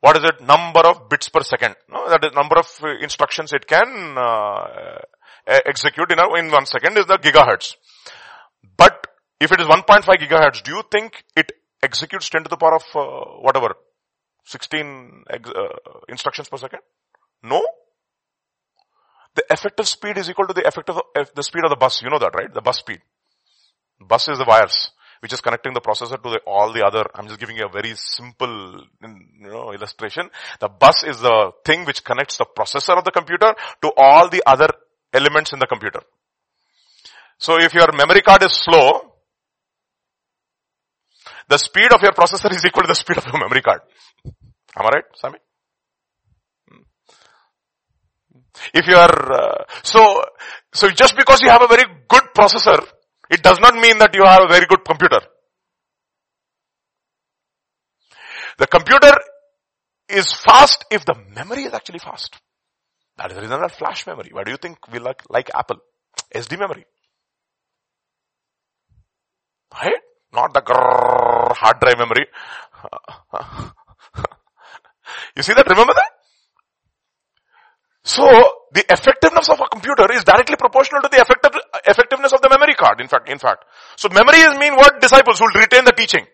What is it? Number of bits per second. No, that is number of instructions it can execute in 1 second is the gigahertz. But if it is 1.5 gigahertz, do you think it executes 10 to the power of 16 instructions per second? No. The effective speed is equal to the speed of the bus. You know that, right? The bus speed. Bus is the wires, which is connecting the processor to all the other. I'm just giving you a very simple, illustration. The bus is the thing which connects the processor of the computer to all the other elements in the computer. So if your memory card is slow, the speed of your processor is equal to the speed of your memory card. Am I right, Sami? If you are, so just because you have a very good processor, it does not mean that you have a very good computer. The computer is fast if the memory is actually fast. That is the reason that flash memory. Why do you think we like Apple? SD memory. Right? Not the hard drive memory. You see that? Remember that? So, the effectiveness of a computer is directly proportional to the effectiveness of the memory card, in fact. So, memory is mean what? Disciples will retain the teaching.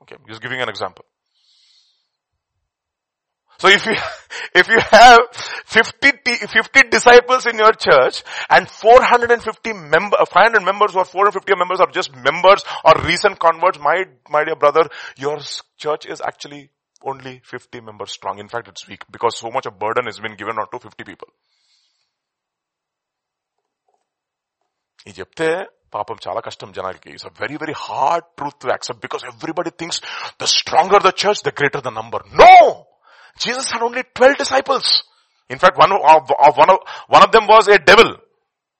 Okay, I'm just giving an example. So, if you have 50 disciples in your church and 500 members or 450 members are just members or recent converts, my dear brother, your church is actually only 50 members strong. In fact, it's weak because so much of burden has been given out to 50 people. He jepte papam chala kashtam janaliki. It's a very, very hard truth to accept because everybody thinks the stronger the church, the greater the number. No! Jesus had only 12 disciples. In fact, one of them was a devil.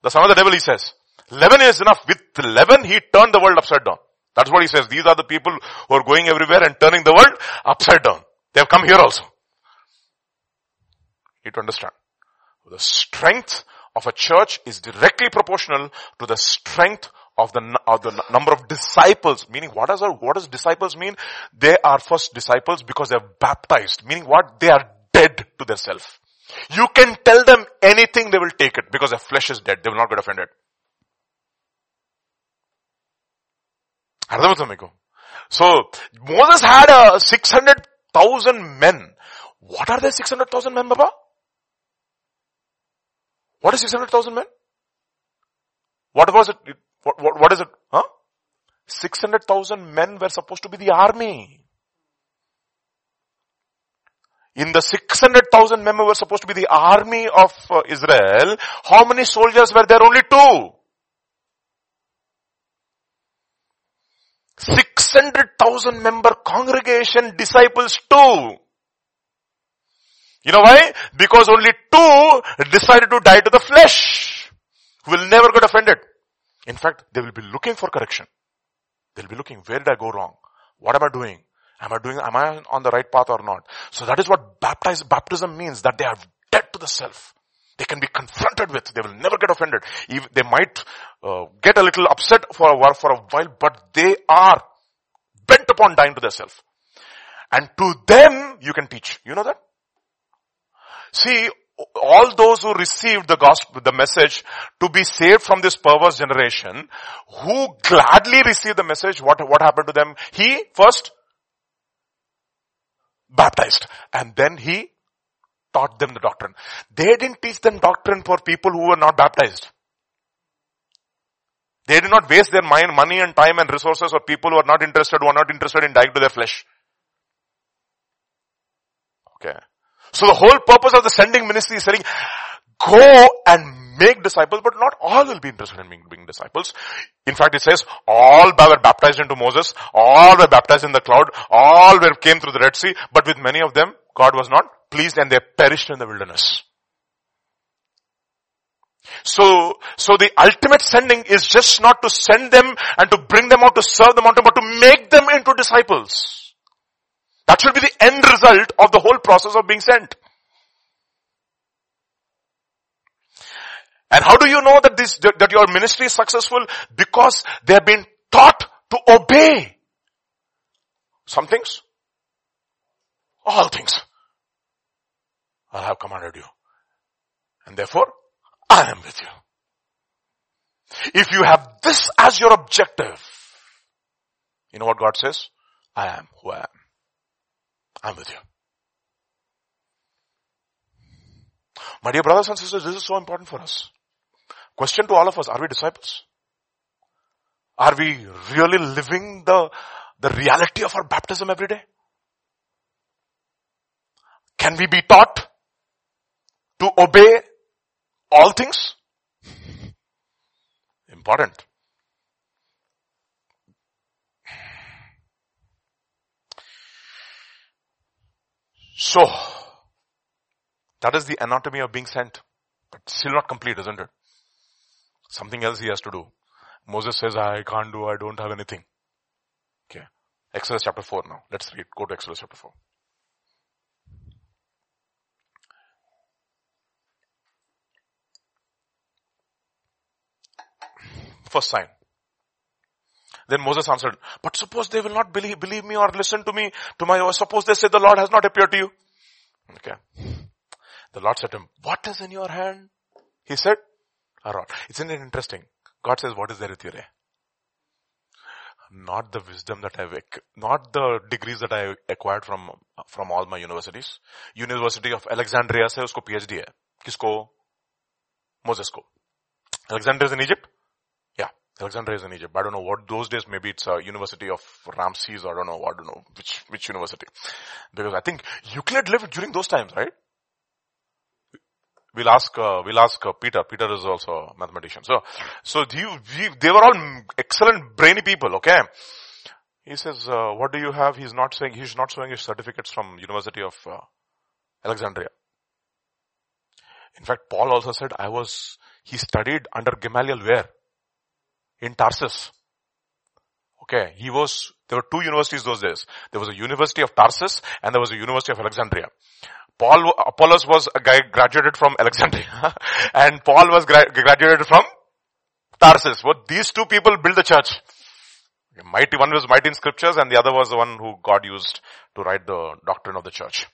The son of the devil, he says. 11 is enough. With 11, he turned the world upside down. That's what he says. These are the people who are going everywhere and turning the world upside down. They have come here also. You need to understand. The strength of a church is directly proportional to the strength of the number of disciples. Meaning what does disciples mean? They are first disciples because they are baptized. Meaning what? They are dead to their self. You can tell them anything, they will take it because their flesh is dead. They will not get offended. So, Moses had 600,000 men. What are their 600,000 men, Baba? What is 600,000 men? What was it? What is it? Huh? 600,000 men were supposed to be the army. In the 600,000 men who were supposed to be the army of Israel, how many soldiers were there? Only 2. 600,000 member congregation, disciples 2. You know why? Because only 2 decided to die to the flesh. Will never get offended. In fact, they will be looking for correction. They'll be looking, where did I go wrong? What am I doing? Am I on the right path or not? So that is what baptism means, that they are dead to the self. They can be confronted with. They will never get offended. If they might get a little upset for a while, but they are bent upon dying to their self. And to them you can teach. You know that? See, all those who received the gospel, the message to be saved from this perverse generation, who gladly received the message, what happened to them? He first baptized and then he taught them the doctrine. They didn't teach them doctrine for people who were not baptized. They did not waste their money and time and resources on people who are not interested, in dying to their flesh. Okay. So the whole purpose of the sending ministry is saying, go and make disciples, but not all will be interested in being disciples. In fact, it says, all were baptized into Moses, all were baptized in the cloud, all were came through the Red Sea, but with many of them, God was not pleased and they perished in the wilderness. So the ultimate sending is just not to send them and to bring them out to serve them out, but to make them into disciples. That should be the end result of the whole process of being sent. And how do you know that that your ministry is successful? Because they have been taught to obey. Some things. All things. I have commanded you. And therefore, I am with you. If you have this as your objective, you know what God says? I am who I am. I'm with you. My dear brothers and sisters, this is so important for us. Question to all of us, are we disciples? Are we really living the reality of our baptism every day? Can we be taught to obey all things? Important. So, that is the anatomy of being sent. But still not complete, isn't it? Something else he has to do. Moses says, I can't do, I don't have anything. Okay. Exodus chapter 4 now. Let's read. Go to Exodus chapter 4. First sign. Then Moses answered, but suppose they will not believe me or listen to me, to my voice. Suppose they say the Lord has not appeared to you. Okay. The Lord said to him, what is in your hand? He said, a rod. Isn't it interesting? God says, what is there with you? Not the wisdom that not the degrees that I acquired from all my universities. University of Alexandria se usko PhD hai. Kisko? Moses ko. Alexandria is in Egypt? Alexandria is in Egypt. I don't know what those days, maybe it's a university of Ramses or I don't know which university. Because I think Euclid lived during those times, right? We'll ask Peter. Peter is also a mathematician. So they were all excellent brainy people, okay? He says, what do you have? He's not showing his certificates from University of Alexandria. In fact, Paul also said, he studied under Gamaliel where? In Tarsus. Okay, there were two universities those days. There was a University of Tarsus and there was a University of Alexandria. Apollos was a guy graduated from Alexandria and Paul was graduated from Tarsus. Well, these two people built the church. Mighty, one was mighty in scriptures and the other was the one who God used to write the doctrine of the church.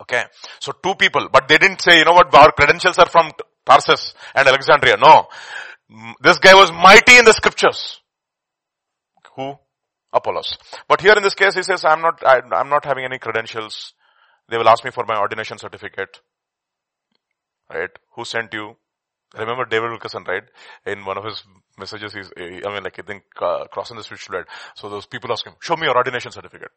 Okay, so two people, but they didn't say, you know what, our credentials are from Tarsus and Alexandria. No. This guy was mighty in the scriptures. Who? Apollos. But here in this case, he says, I'm not having any credentials. They will ask me for my ordination certificate. Right? Who sent you? Remember David Wilkerson, right? In one of his messages, crossing the switchblade. So those people ask him, show me your ordination certificate.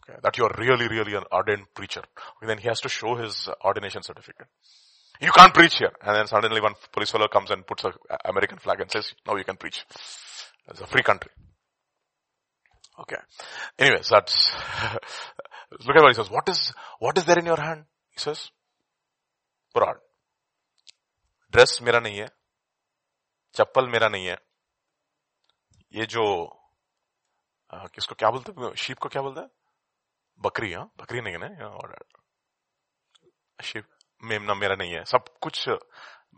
Okay, that you're really, really an ordained preacher. Okay, then he has to show his ordination certificate. You can't preach here. And then suddenly one police fellow comes and puts an American flag and says, now you can preach. It's a free country. Okay. Anyways, that's, look at what he says. What is there in your hand? He says, rod. Dress mera nahi hai. Chappal mera nahi hai. Ye jo, kisko kya bolte hai? Sheep ko kya bolte hai? Bakri, huh? Bakri nahi hai, na? Or sheep. मेमना मेरा नहीं है सब कुछ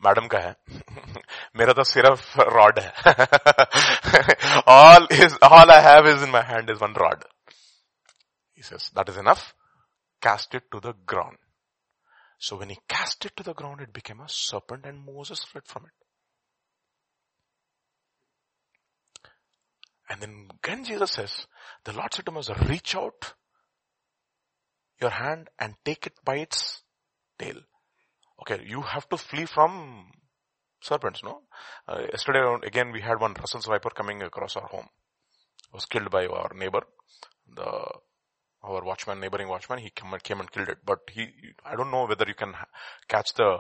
madam का है मेरा तो सिर्फ रॉड है all I have is in my hand is one rod He says, that is enough. Cast it to the ground. So when he cast it to the ground, it became a serpent and Moses fled from it. And then again Jesus says, the Lord said to Moses, reach out your hand and take it by its tail. Okay, you have to flee from serpents, no? Yesterday again we had one Russell's viper coming across our home. It was killed by our neighbor, our watchman, neighboring watchman. He came and killed it. But I don't know whether you can catch the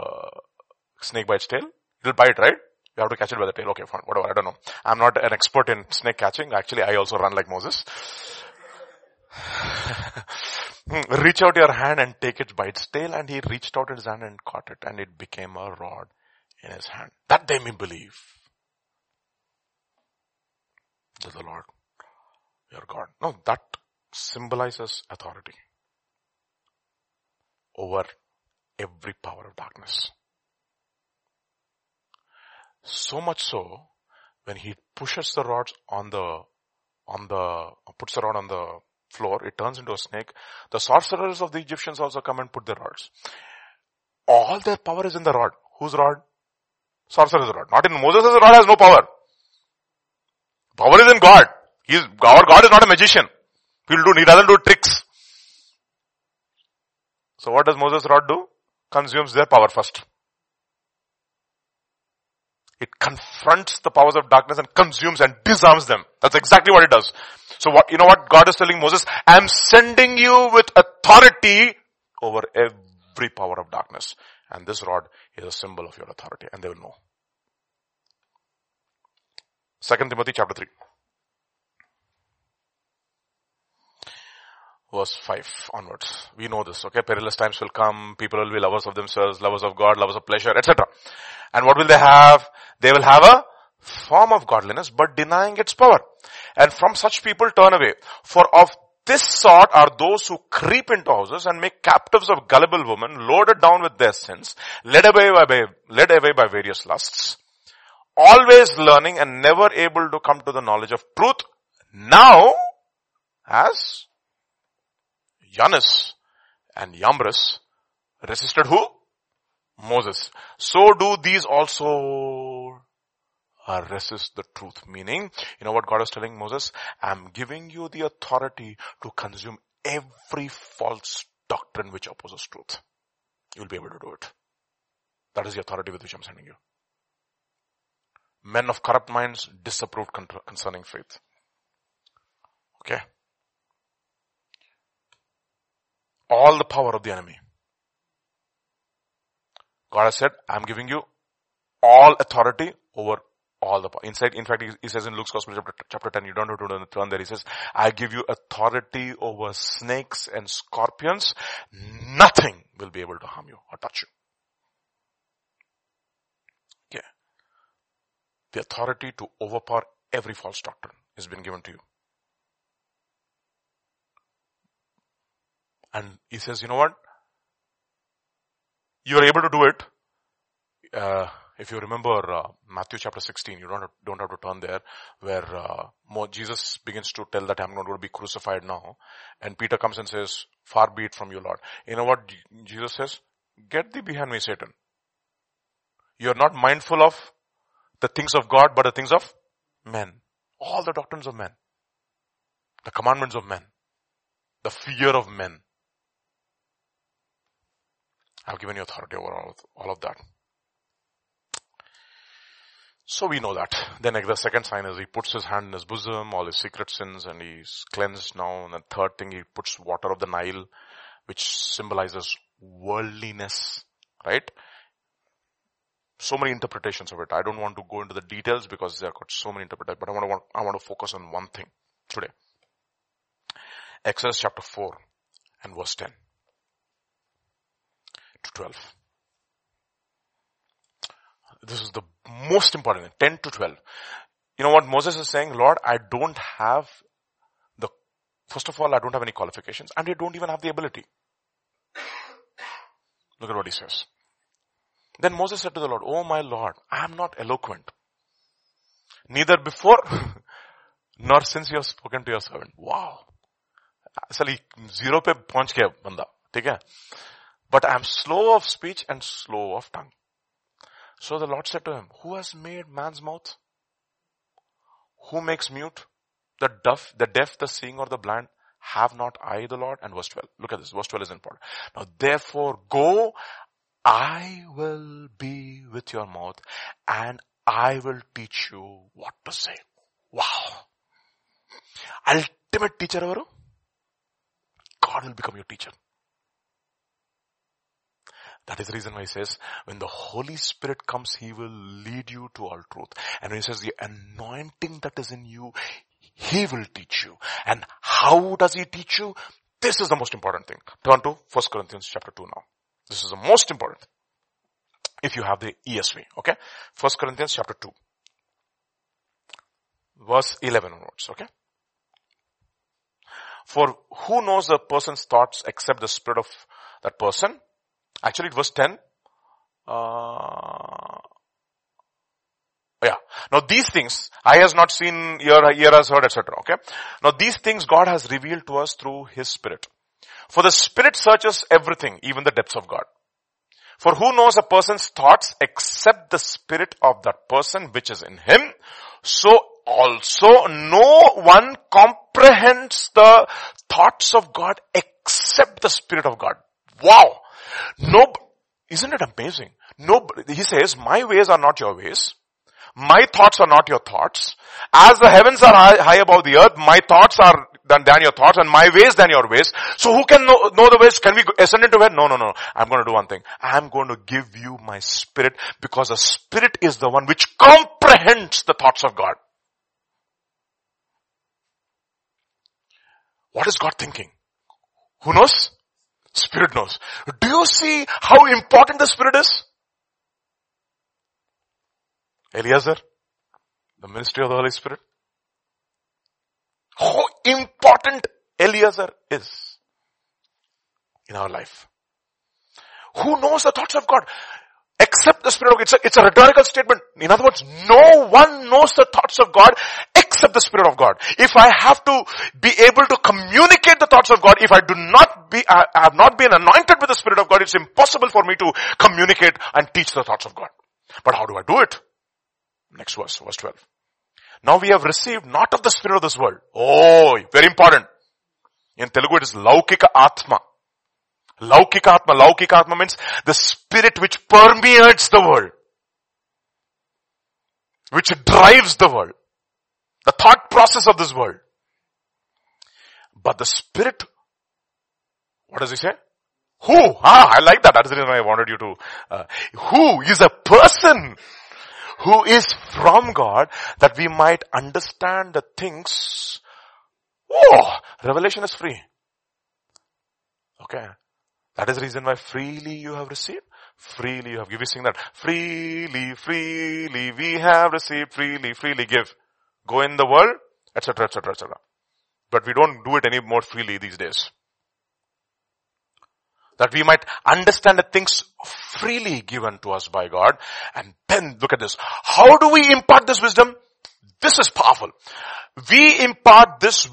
snake by its tail. It will bite, right? You have to catch it by the tail. Okay, fine, whatever, I don't know. I'm not an expert in snake catching. Actually, I also run like Moses. Reach out your hand and take it by its tail. And he reached out his hand and caught it. And it became a rod in his hand. That they may believe that the Lord, your God. No, that symbolizes authority over every power of darkness. So much so, when he pushes the rods puts the rod on the floor, it turns into a snake. The sorcerers of the Egyptians also come and put their rods. All their power is in the rod. Whose rod? Sorcerer's rod. Not in Moses' rod has no power. Power is in God. Our God is not a magician. He doesn't do tricks. So what does Moses' rod do? Consumes their power first. It confronts the powers of darkness and consumes and disarms them. That's exactly what it does. So what God is telling Moses? I'm sending you with authority over every power of darkness. And this rod is a symbol of your authority. And they will know. 2 Timothy chapter 3. Verse 5 onwards. We know this, okay? Perilous times will come. People will be lovers of themselves, lovers of God, lovers of pleasure, etc. And what will they have? They will have a form of godliness, but denying its power. And from such people turn away. For of this sort are those who creep into houses and make captives of gullible women, loaded down with their sins, led away by various lusts. Always learning and never able to come to the knowledge of truth. Now, as Janus and Yambres resisted who? Moses. So do these also resist the truth. Meaning, you know what God is telling Moses? I'm giving you the authority to consume every false doctrine which opposes truth. You'll be able to do it. That is the authority with which I'm sending you. Men of corrupt minds disapproved concerning faith. Okay. All the power of the enemy. God has said, I'm giving you all authority over all the power. In fact, he says in Luke's Gospel chapter 10, you don't have to turn there. He says, I give you authority over snakes and scorpions. Nothing will be able to harm you or touch you. Okay. The authority to overpower every false doctrine has been given to you. And he says, you know what? You are able to do it. If you remember Matthew chapter 16, you don't have to turn there, where Jesus begins to tell that I'm not going to be crucified now. And Peter comes and says, far be it from you, Lord. You know what Jesus says? Get thee behind me, Satan. You are not mindful of the things of God, but the things of men. All the doctrines of men. The commandments of men. The fear of men. I've given you authority over all of that. So we know that. Then the second sign is he puts his hand in his bosom, all his secret sins, and he's cleansed now. And the third thing, he puts water of the Nile, which symbolizes worldliness, right? So many interpretations of it. I don't want to go into the details because they've got so many interpretations, but I want to focus on one thing today. Exodus chapter 4 and verse 10. To 12. This is the most important thing. 10 to 12. You know what Moses is saying? Lord, I don't have any qualifications and I don't even have the ability. Look at what he says. Then Moses said to the Lord, oh my Lord, I am not eloquent. Neither before nor since you have spoken to your servant. Wow. असल zero पे पहुंच गया बंदा, ठीक है. But I am slow of speech and slow of tongue. So the Lord said to him, who has made man's mouth? Who makes mute the deaf, the seeing, or the blind? Have not I the Lord? And verse 12. Look at this. Verse 12 is important. Now therefore go, I will be with your mouth and I will teach you what to say. Wow. Ultimate teacher ever? God will become your teacher. That is the reason why he says, when the Holy Spirit comes, he will lead you to all truth. And when he says the anointing that is in you, he will teach you. And how does he teach you? This is the most important thing. Turn to 1 Corinthians chapter 2 now. This is the most important thing. If you have the ESV, okay? 1 Corinthians chapter 2. Verse 11 onwards, okay? For who knows a person's thoughts except the spirit of that person? Actually, it was 10. Now these things, eye has not seen, ear has heard, etc. Okay. Now these things God has revealed to us through his Spirit. For the Spirit searches everything, even the depths of God. For who knows a person's thoughts except the Spirit of that person which is in him? So also no one comprehends the thoughts of God except the Spirit of God. Wow. No, isn't it amazing? No, he says, my ways are not your ways. My thoughts are not your thoughts. As the heavens are high above the earth, my thoughts are than your thoughts and my ways than your ways. So who can know the ways? Can we ascend into heaven? No. I'm going to do one thing. I'm going to give you my Spirit, because the Spirit is the one which comprehends the thoughts of God. What is God thinking? Who knows? Spirit knows. Do you see how important the Spirit is? Eliezer, the ministry of the Holy Spirit. How important Eliezer is in our life. Who knows the thoughts of God except the Spirit of God? It's a rhetorical statement. In other words, no one knows the thoughts of God except the Spirit of God. If I have to be able to communicate the thoughts of God, if I do not be, I have not been anointed with the Spirit of God, it's impossible for me to communicate and teach the thoughts of God. But how do I do it? Next verse, verse 12. Now we have received not of the spirit of this world. Oh, very important. In Telugu it is Laukika Atma. Laukika Atma. Laukika Atma means the spirit which permeates the world. Which drives the world. The thought process of this world. But the spirit, what does he say? Who? I like that. That is the reason I wanted you to. Who is a person who is from God, that we might understand the things. Oh, revelation is free. Okay. That is the reason why freely you have received. Freely you have given. We sing that. Freely, freely we have received. Freely, freely give. Go in the world, etc., etc., etc. But we don't do it any more freely these days. That we might understand the things freely given to us by God. And then look at this. How do we impart this wisdom? This is powerful. We impart this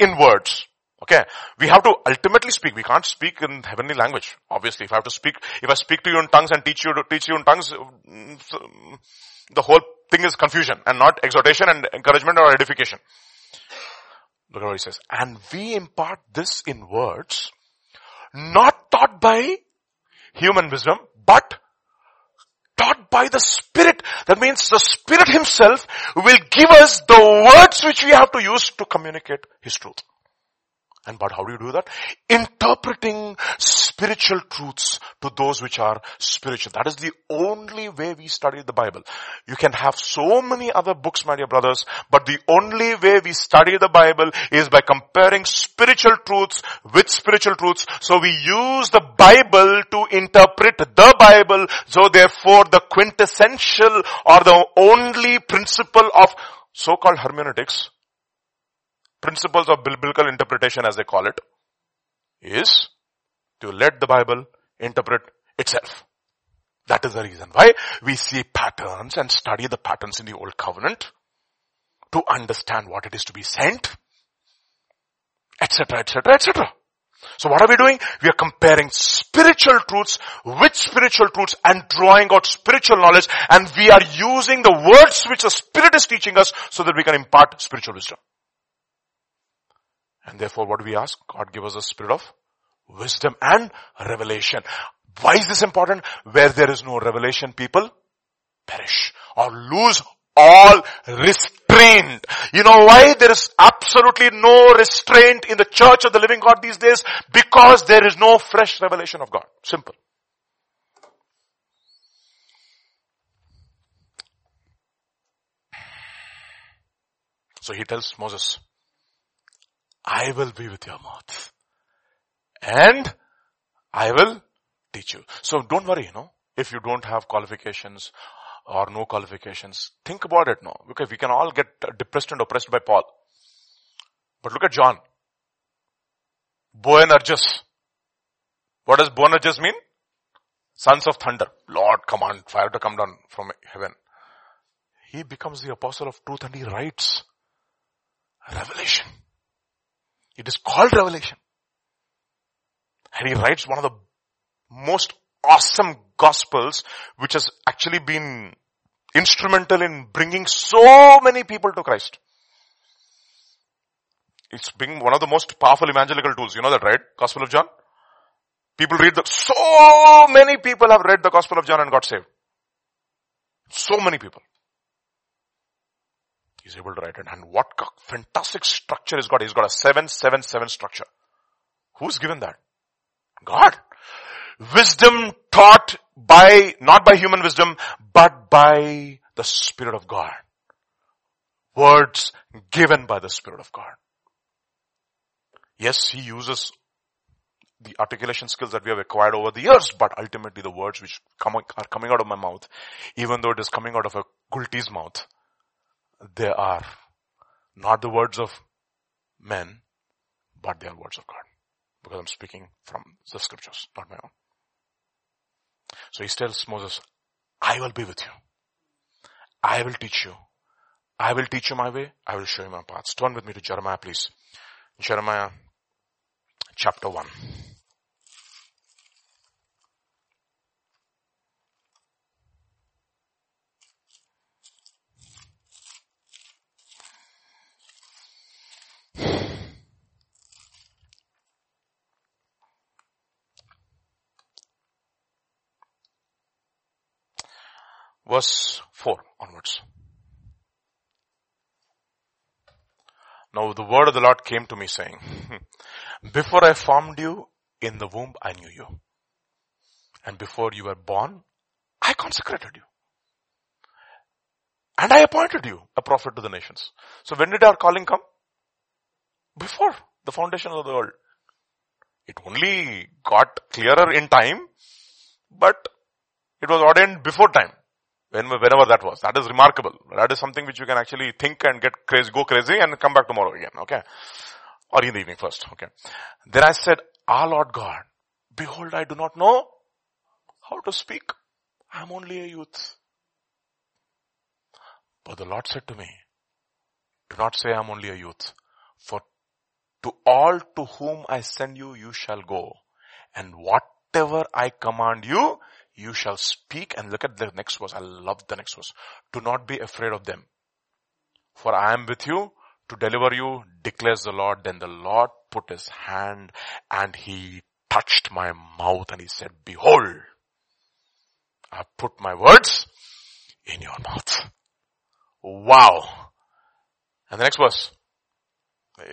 in words. Okay. We have to ultimately speak. We can't speak in heavenly language. Obviously, if I speak to you in tongues and teach you in tongues, the whole thing is confusion and not exhortation and encouragement or edification. Look at what he says. And we impart this in words, not taught by human wisdom, but taught by the Spirit. That means the Spirit himself will give us the words which we have to use to communicate his truth. And but how do you do that? Interpreting spiritual truths to those which are spiritual. That is the only way we study the Bible. You can have so many other books, my dear brothers, but the only way we study the Bible is by comparing spiritual truths with spiritual truths. So we use the Bible to interpret the Bible. So therefore the quintessential or the only principle of so-called hermeneutics, principles of biblical interpretation as they call it, is to let the Bible interpret itself. That is the reason why we see patterns and study the patterns in the Old Covenant to understand what it is to be sent. etc., etc., etc. So what are we doing? We are comparing spiritual truths with spiritual truths and drawing out spiritual knowledge, and we are using the words which the Spirit is teaching us so that we can impart spiritual wisdom. And therefore what we ask, God give us a spirit of wisdom and revelation. Why is this important? Where there is no revelation, people perish or lose all restraint. You know why? There is absolutely no restraint in the church of the living God these days, because there is no fresh revelation of God. Simple. So he tells Moses, I will be with your mouth and I will teach you. So don't worry, if you don't have qualifications or no qualifications. Think about it now. Because we can all get depressed and oppressed by Paul. But look at John. Boanerges. What does Boanerges mean? Sons of thunder. Lord, command fire to come down from heaven. He becomes the apostle of truth and he writes Revelation. It is called Revelation. And he writes one of the most awesome gospels, which has actually been instrumental in bringing so many people to Christ. It's been one of the most powerful evangelical tools. You know that, right? Gospel of John. People read so many people have read the Gospel of John and got saved. So many people. He's able to write it. And what fantastic structure he's got. He's got a 7-7-7 structure. Who's given that? God. Wisdom taught not by human wisdom, but by the Spirit of God. Words given by the Spirit of God. Yes, he uses the articulation skills that we have acquired over the years, but ultimately the words which are coming out of my mouth, even though it is coming out of a gulti's mouth, they are not the words of men, but they are words of God. Because I'm speaking from the scriptures, not my own. So he tells Moses, I will be with you. I will teach you. I will teach you my way. I will show you my paths. Turn with me to Jeremiah, please. Jeremiah chapter 1. Verse 4 onwards. Now the word of the Lord came to me saying, before I formed you in the womb, I knew you. And before you were born, I consecrated you. And I appointed you a prophet to the nations. So when did our calling come? Before the foundation of the world. It only got clearer in time, but it was ordained before time. Whenever that was. That is remarkable. That is something which you can actually think and get crazy, go crazy and come back tomorrow again. Okay. Or in the evening first. Okay. Then I said, our Lord God, behold, I do not know how to speak. I am only a youth. But the Lord said to me, do not say I am only a youth. For to all to whom I send you, you shall go. And whatever I command you, you shall speak. And look at the next verse. I love the next verse. Do not be afraid of them. For I am with you to deliver you, declares the Lord. Then the Lord put his hand and he touched my mouth and he said, behold, I have put my words in your mouth. Wow. And the next verse.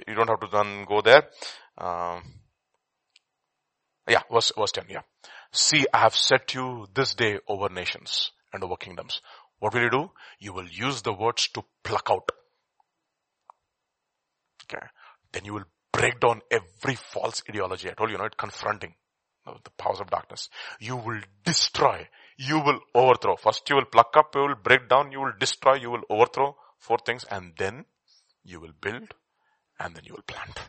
You don't have to then go there. Verse 10. Yeah. See, I have set you this day over nations and over kingdoms. What will you do? You will use the words to pluck out. Okay. Then you will break down every false ideology. I told you, it's confronting the powers of darkness. You will destroy. You will overthrow. First you will pluck up, you will break down, you will destroy, you will overthrow. 4 things, and then you will build, and then you will plant.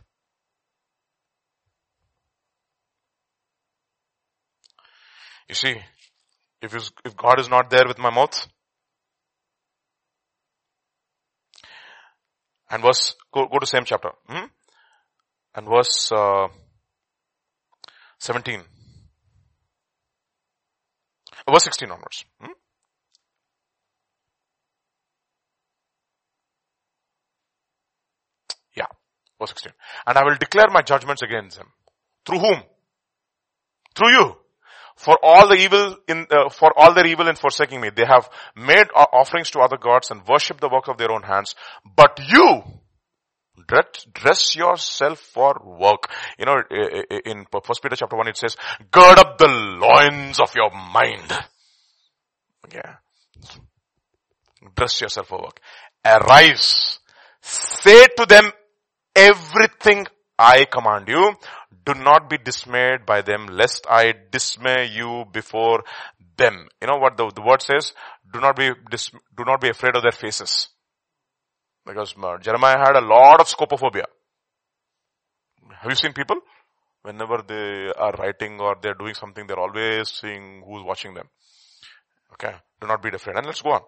You see, if God is not there with my mouth, and go to same chapter. and verse 17. Verse 16 onwards. Verse 16. And I will declare my judgments against them. Through whom? Through you. For all their evil in forsaking me, they have made offerings to other gods and worshipped the work of their own hands. But you, dress yourself for work. You know, in 1 Peter chapter 1, it says, gird up the loins of your mind. Yeah. Dress yourself for work. Arise. Say to them, everything I command you, do not be dismayed by them, lest I dismay you before them. You know what the word says? Do not be afraid of their faces. Because Jeremiah had a lot of scopophobia. Have you seen people? Whenever they are writing or they're doing something, they're always seeing who's watching them. Okay. Do not be afraid. And let's go on.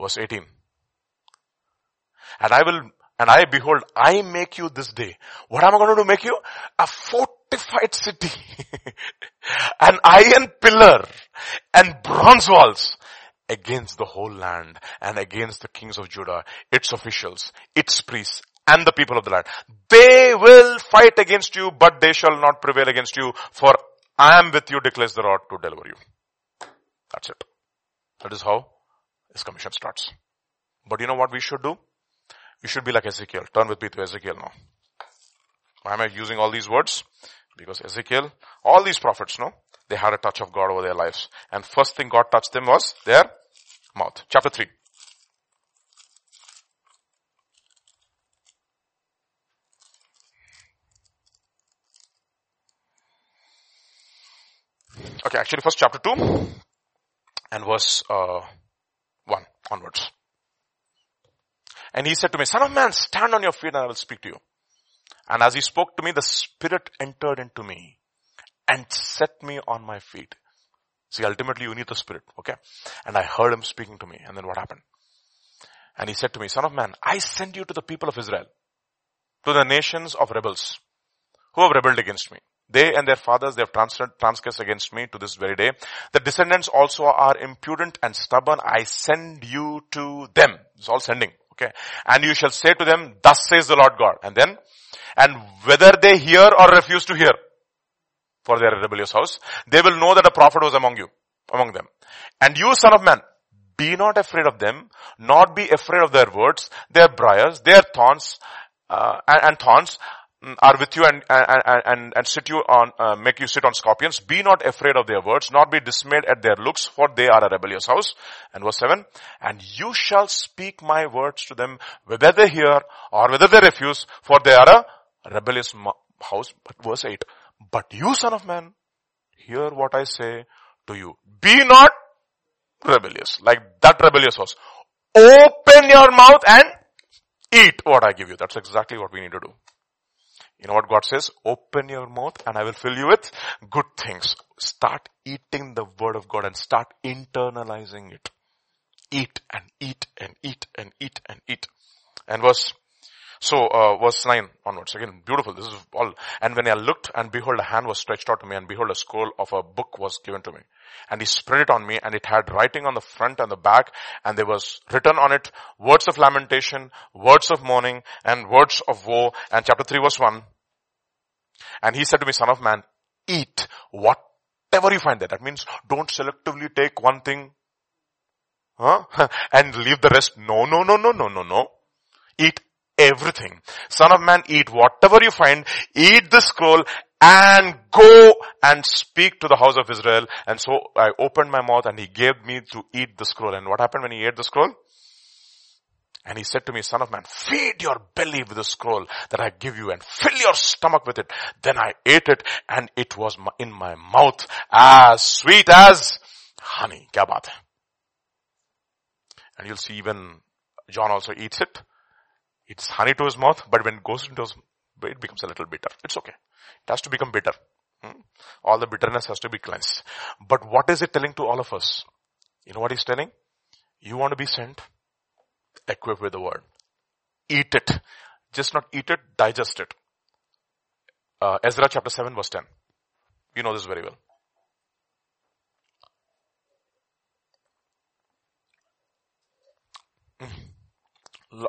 Verse 18. And I, behold, I make you this day. What am I going to do? Make you a fortified city. An iron pillar and bronze walls against the whole land and against the kings of Judah, its officials, its priests, and the people of the land. They will fight against you, but they shall not prevail against you, for I am with you, declares the Lord, to deliver you. That's it. That is how this commission starts. But you know what we should do? You should be like Ezekiel. Turn with me to Ezekiel now. Why am I using all these words? Because Ezekiel, all these prophets, they had a touch of God over their lives. And first thing God touched them was their mouth. Chapter 3. Okay, actually first chapter 2 and verse 1 onwards. And he said to me, Son of man, stand on your feet and I will speak to you. And as he spoke to me, the Spirit entered into me and set me on my feet. See, ultimately you need the Spirit, okay? And I heard him speaking to me. And then what happened? And he said to me, Son of man, I send you to the people of Israel, to the nations of rebels who have rebelled against me. They and their fathers, they have transgressed against me to this very day. The descendants also are impudent and stubborn. I send you to them. It's all sending. Okay. And you shall say to them, thus says the Lord God. And then, and whether they hear or refuse to hear for their rebellious house, they will know that a prophet was among them. And you, son of man, be not afraid of them, not be afraid of their words, their briars, their thorns, and thorns are with you and sit you on, make you sit on scorpions. Be not afraid of their words, not be dismayed at their looks, for they are a rebellious house. And verse 7, and you shall speak my words to them, whether they hear or whether they refuse, for they are a rebellious house. But verse 8, but you, son of man, hear what I say to you. Be not rebellious, like that rebellious house. Open your mouth and eat what I give you. That's exactly what we need to do. You know what God says? Open your mouth and I will fill you with good things. Start eating the word of God and start internalizing it. Eat and eat and eat and eat and eat. And verse 9 onwards. Again, beautiful. This is all. And when I looked and behold a hand was stretched out to me and behold a scroll of a book was given to me. And he spread it on me and it had writing on the front and the back and there was written on it words of lamentation, words of mourning and words of woe. And chapter 3 verse 1. And he said to me, Son of man, eat whatever you find there. That means don't selectively take one thing and leave the rest. No. Eat everything. Son of man, eat whatever you find. Eat the scroll and go and speak to the house of Israel. And so I opened my mouth and he gave me to eat the scroll. And what happened when he ate the scroll? And he said to me, Son of man, feed your belly with the scroll that I give you and fill your stomach with it. Then I ate it and it was in my mouth as sweet as honey. Kya baat hai? And you'll see even John also eats it. It's honey to his mouth, but when it goes into his mouth, it becomes a little bitter. It's okay. It has to become bitter. All the bitterness has to be cleansed. But what is it telling to all of us? You know what he's telling? You want to be sent? Equipped with the word. Eat it. Just not eat it, digest it. Ezra chapter 7 verse 10. You know this very well.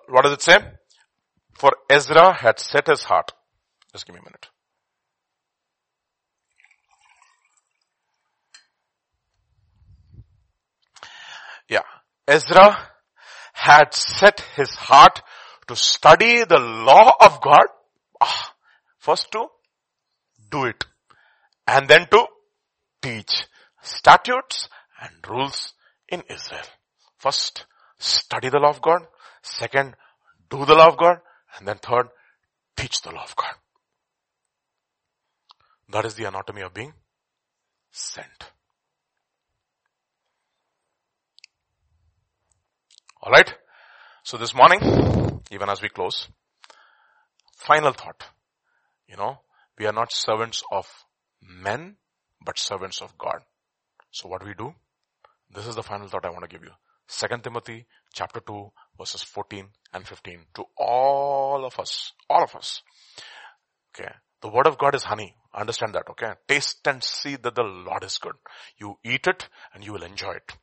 What does it say? For Ezra had set his heart. Just give me a minute. Yeah. Ezra had set his heart to study the law of God. First to do it. And then to teach statutes and rules in Israel. First, study the law of God. Second, do the law of God. And then third, teach the law of God. That is the anatomy of being sent. Alright? So this morning, even as we close, final thought. You know, we are not servants of men, but servants of God. So what we do? This is the final thought I want to give you. 2 Timothy chapter 2 verses 14 and 15. To all of us. Okay. The word of God is honey. Understand that. Okay. Taste and see that the Lord is good. You eat it and you will enjoy it.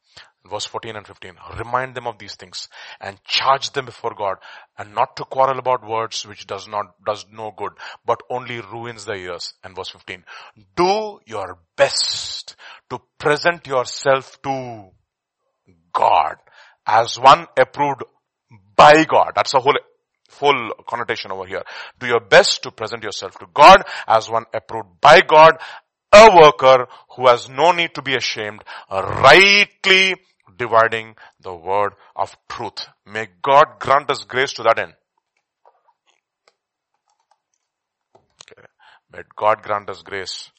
Verse 14 and 15. Remind them of these things and charge them before God, and not to quarrel about words which does no good, but only ruins the ears. And verse 15. Do your best to present yourself to God as one approved by God. That's the whole connotation over here. Do your best to present yourself to God as one approved by God, a worker who has no need to be ashamed, rightly dividing the word of truth. May God grant us grace to that end. Okay. May God grant us grace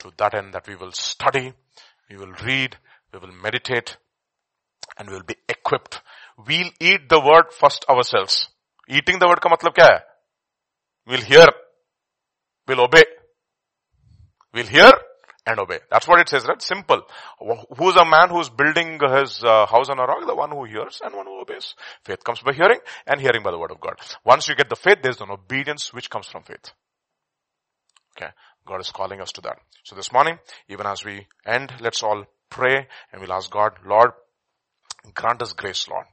to that end, that we will study, we will read, we will meditate, and we will be equipped. We'll eat the word first ourselves. Eating the word ka matlab kya hai? We'll hear. We'll obey. We'll hear and obey. That's what it says, right? Simple. Who's a man who's building his house on a rock? The one who hears and one who obeys. Faith comes by hearing, and hearing by the word of God. Once you get the faith, there's an obedience which comes from faith. Okay. God is calling us to that. So this morning, even as we end, let's all pray and we'll ask God, Lord, grant us grace, Lord.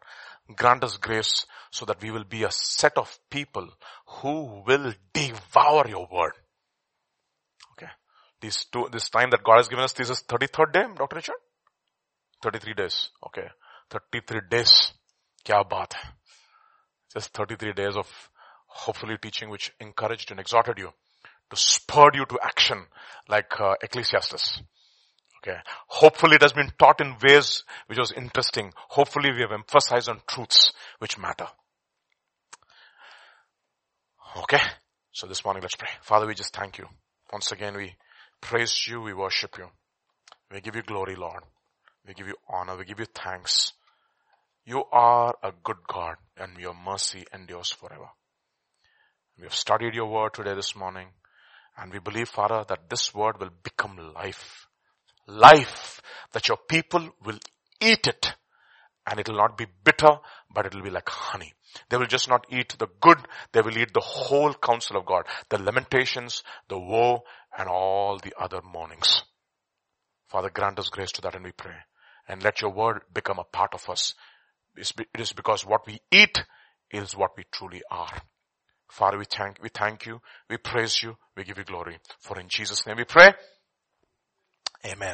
Grant us grace so that we will be a set of people who will devour your word. Okay. This time that God has given us, this is 33rd day, Dr. Richard? 33 days. Okay. 33 days. Kya baat hai. Just 33 days of hopefully teaching which encouraged and exhorted you, to spurred you to action, like Ecclesiastes. Okay. Hopefully it has been taught in ways which was interesting. Hopefully we have emphasized on truths which matter. Okay. So this morning, let's pray. Father, we just thank you. Once again, we praise you. We worship you. We give you glory, Lord. We give you honor. We give you thanks. You are a good God, and your mercy endures forever. We have studied your word today, this morning, and we believe, Father, that this word will become life. Life, that your people will eat it, and it will not be bitter, but it will be like honey. They will just not eat the good, they will eat the whole counsel of God, the lamentations, the woe, and all the other mournings. Father, grant us grace to that, and we pray. And let your word become a part of us. It is because what we eat is what we truly are. Father, we thank you, we praise you, we give you glory. For in Jesus' name we pray. Amen.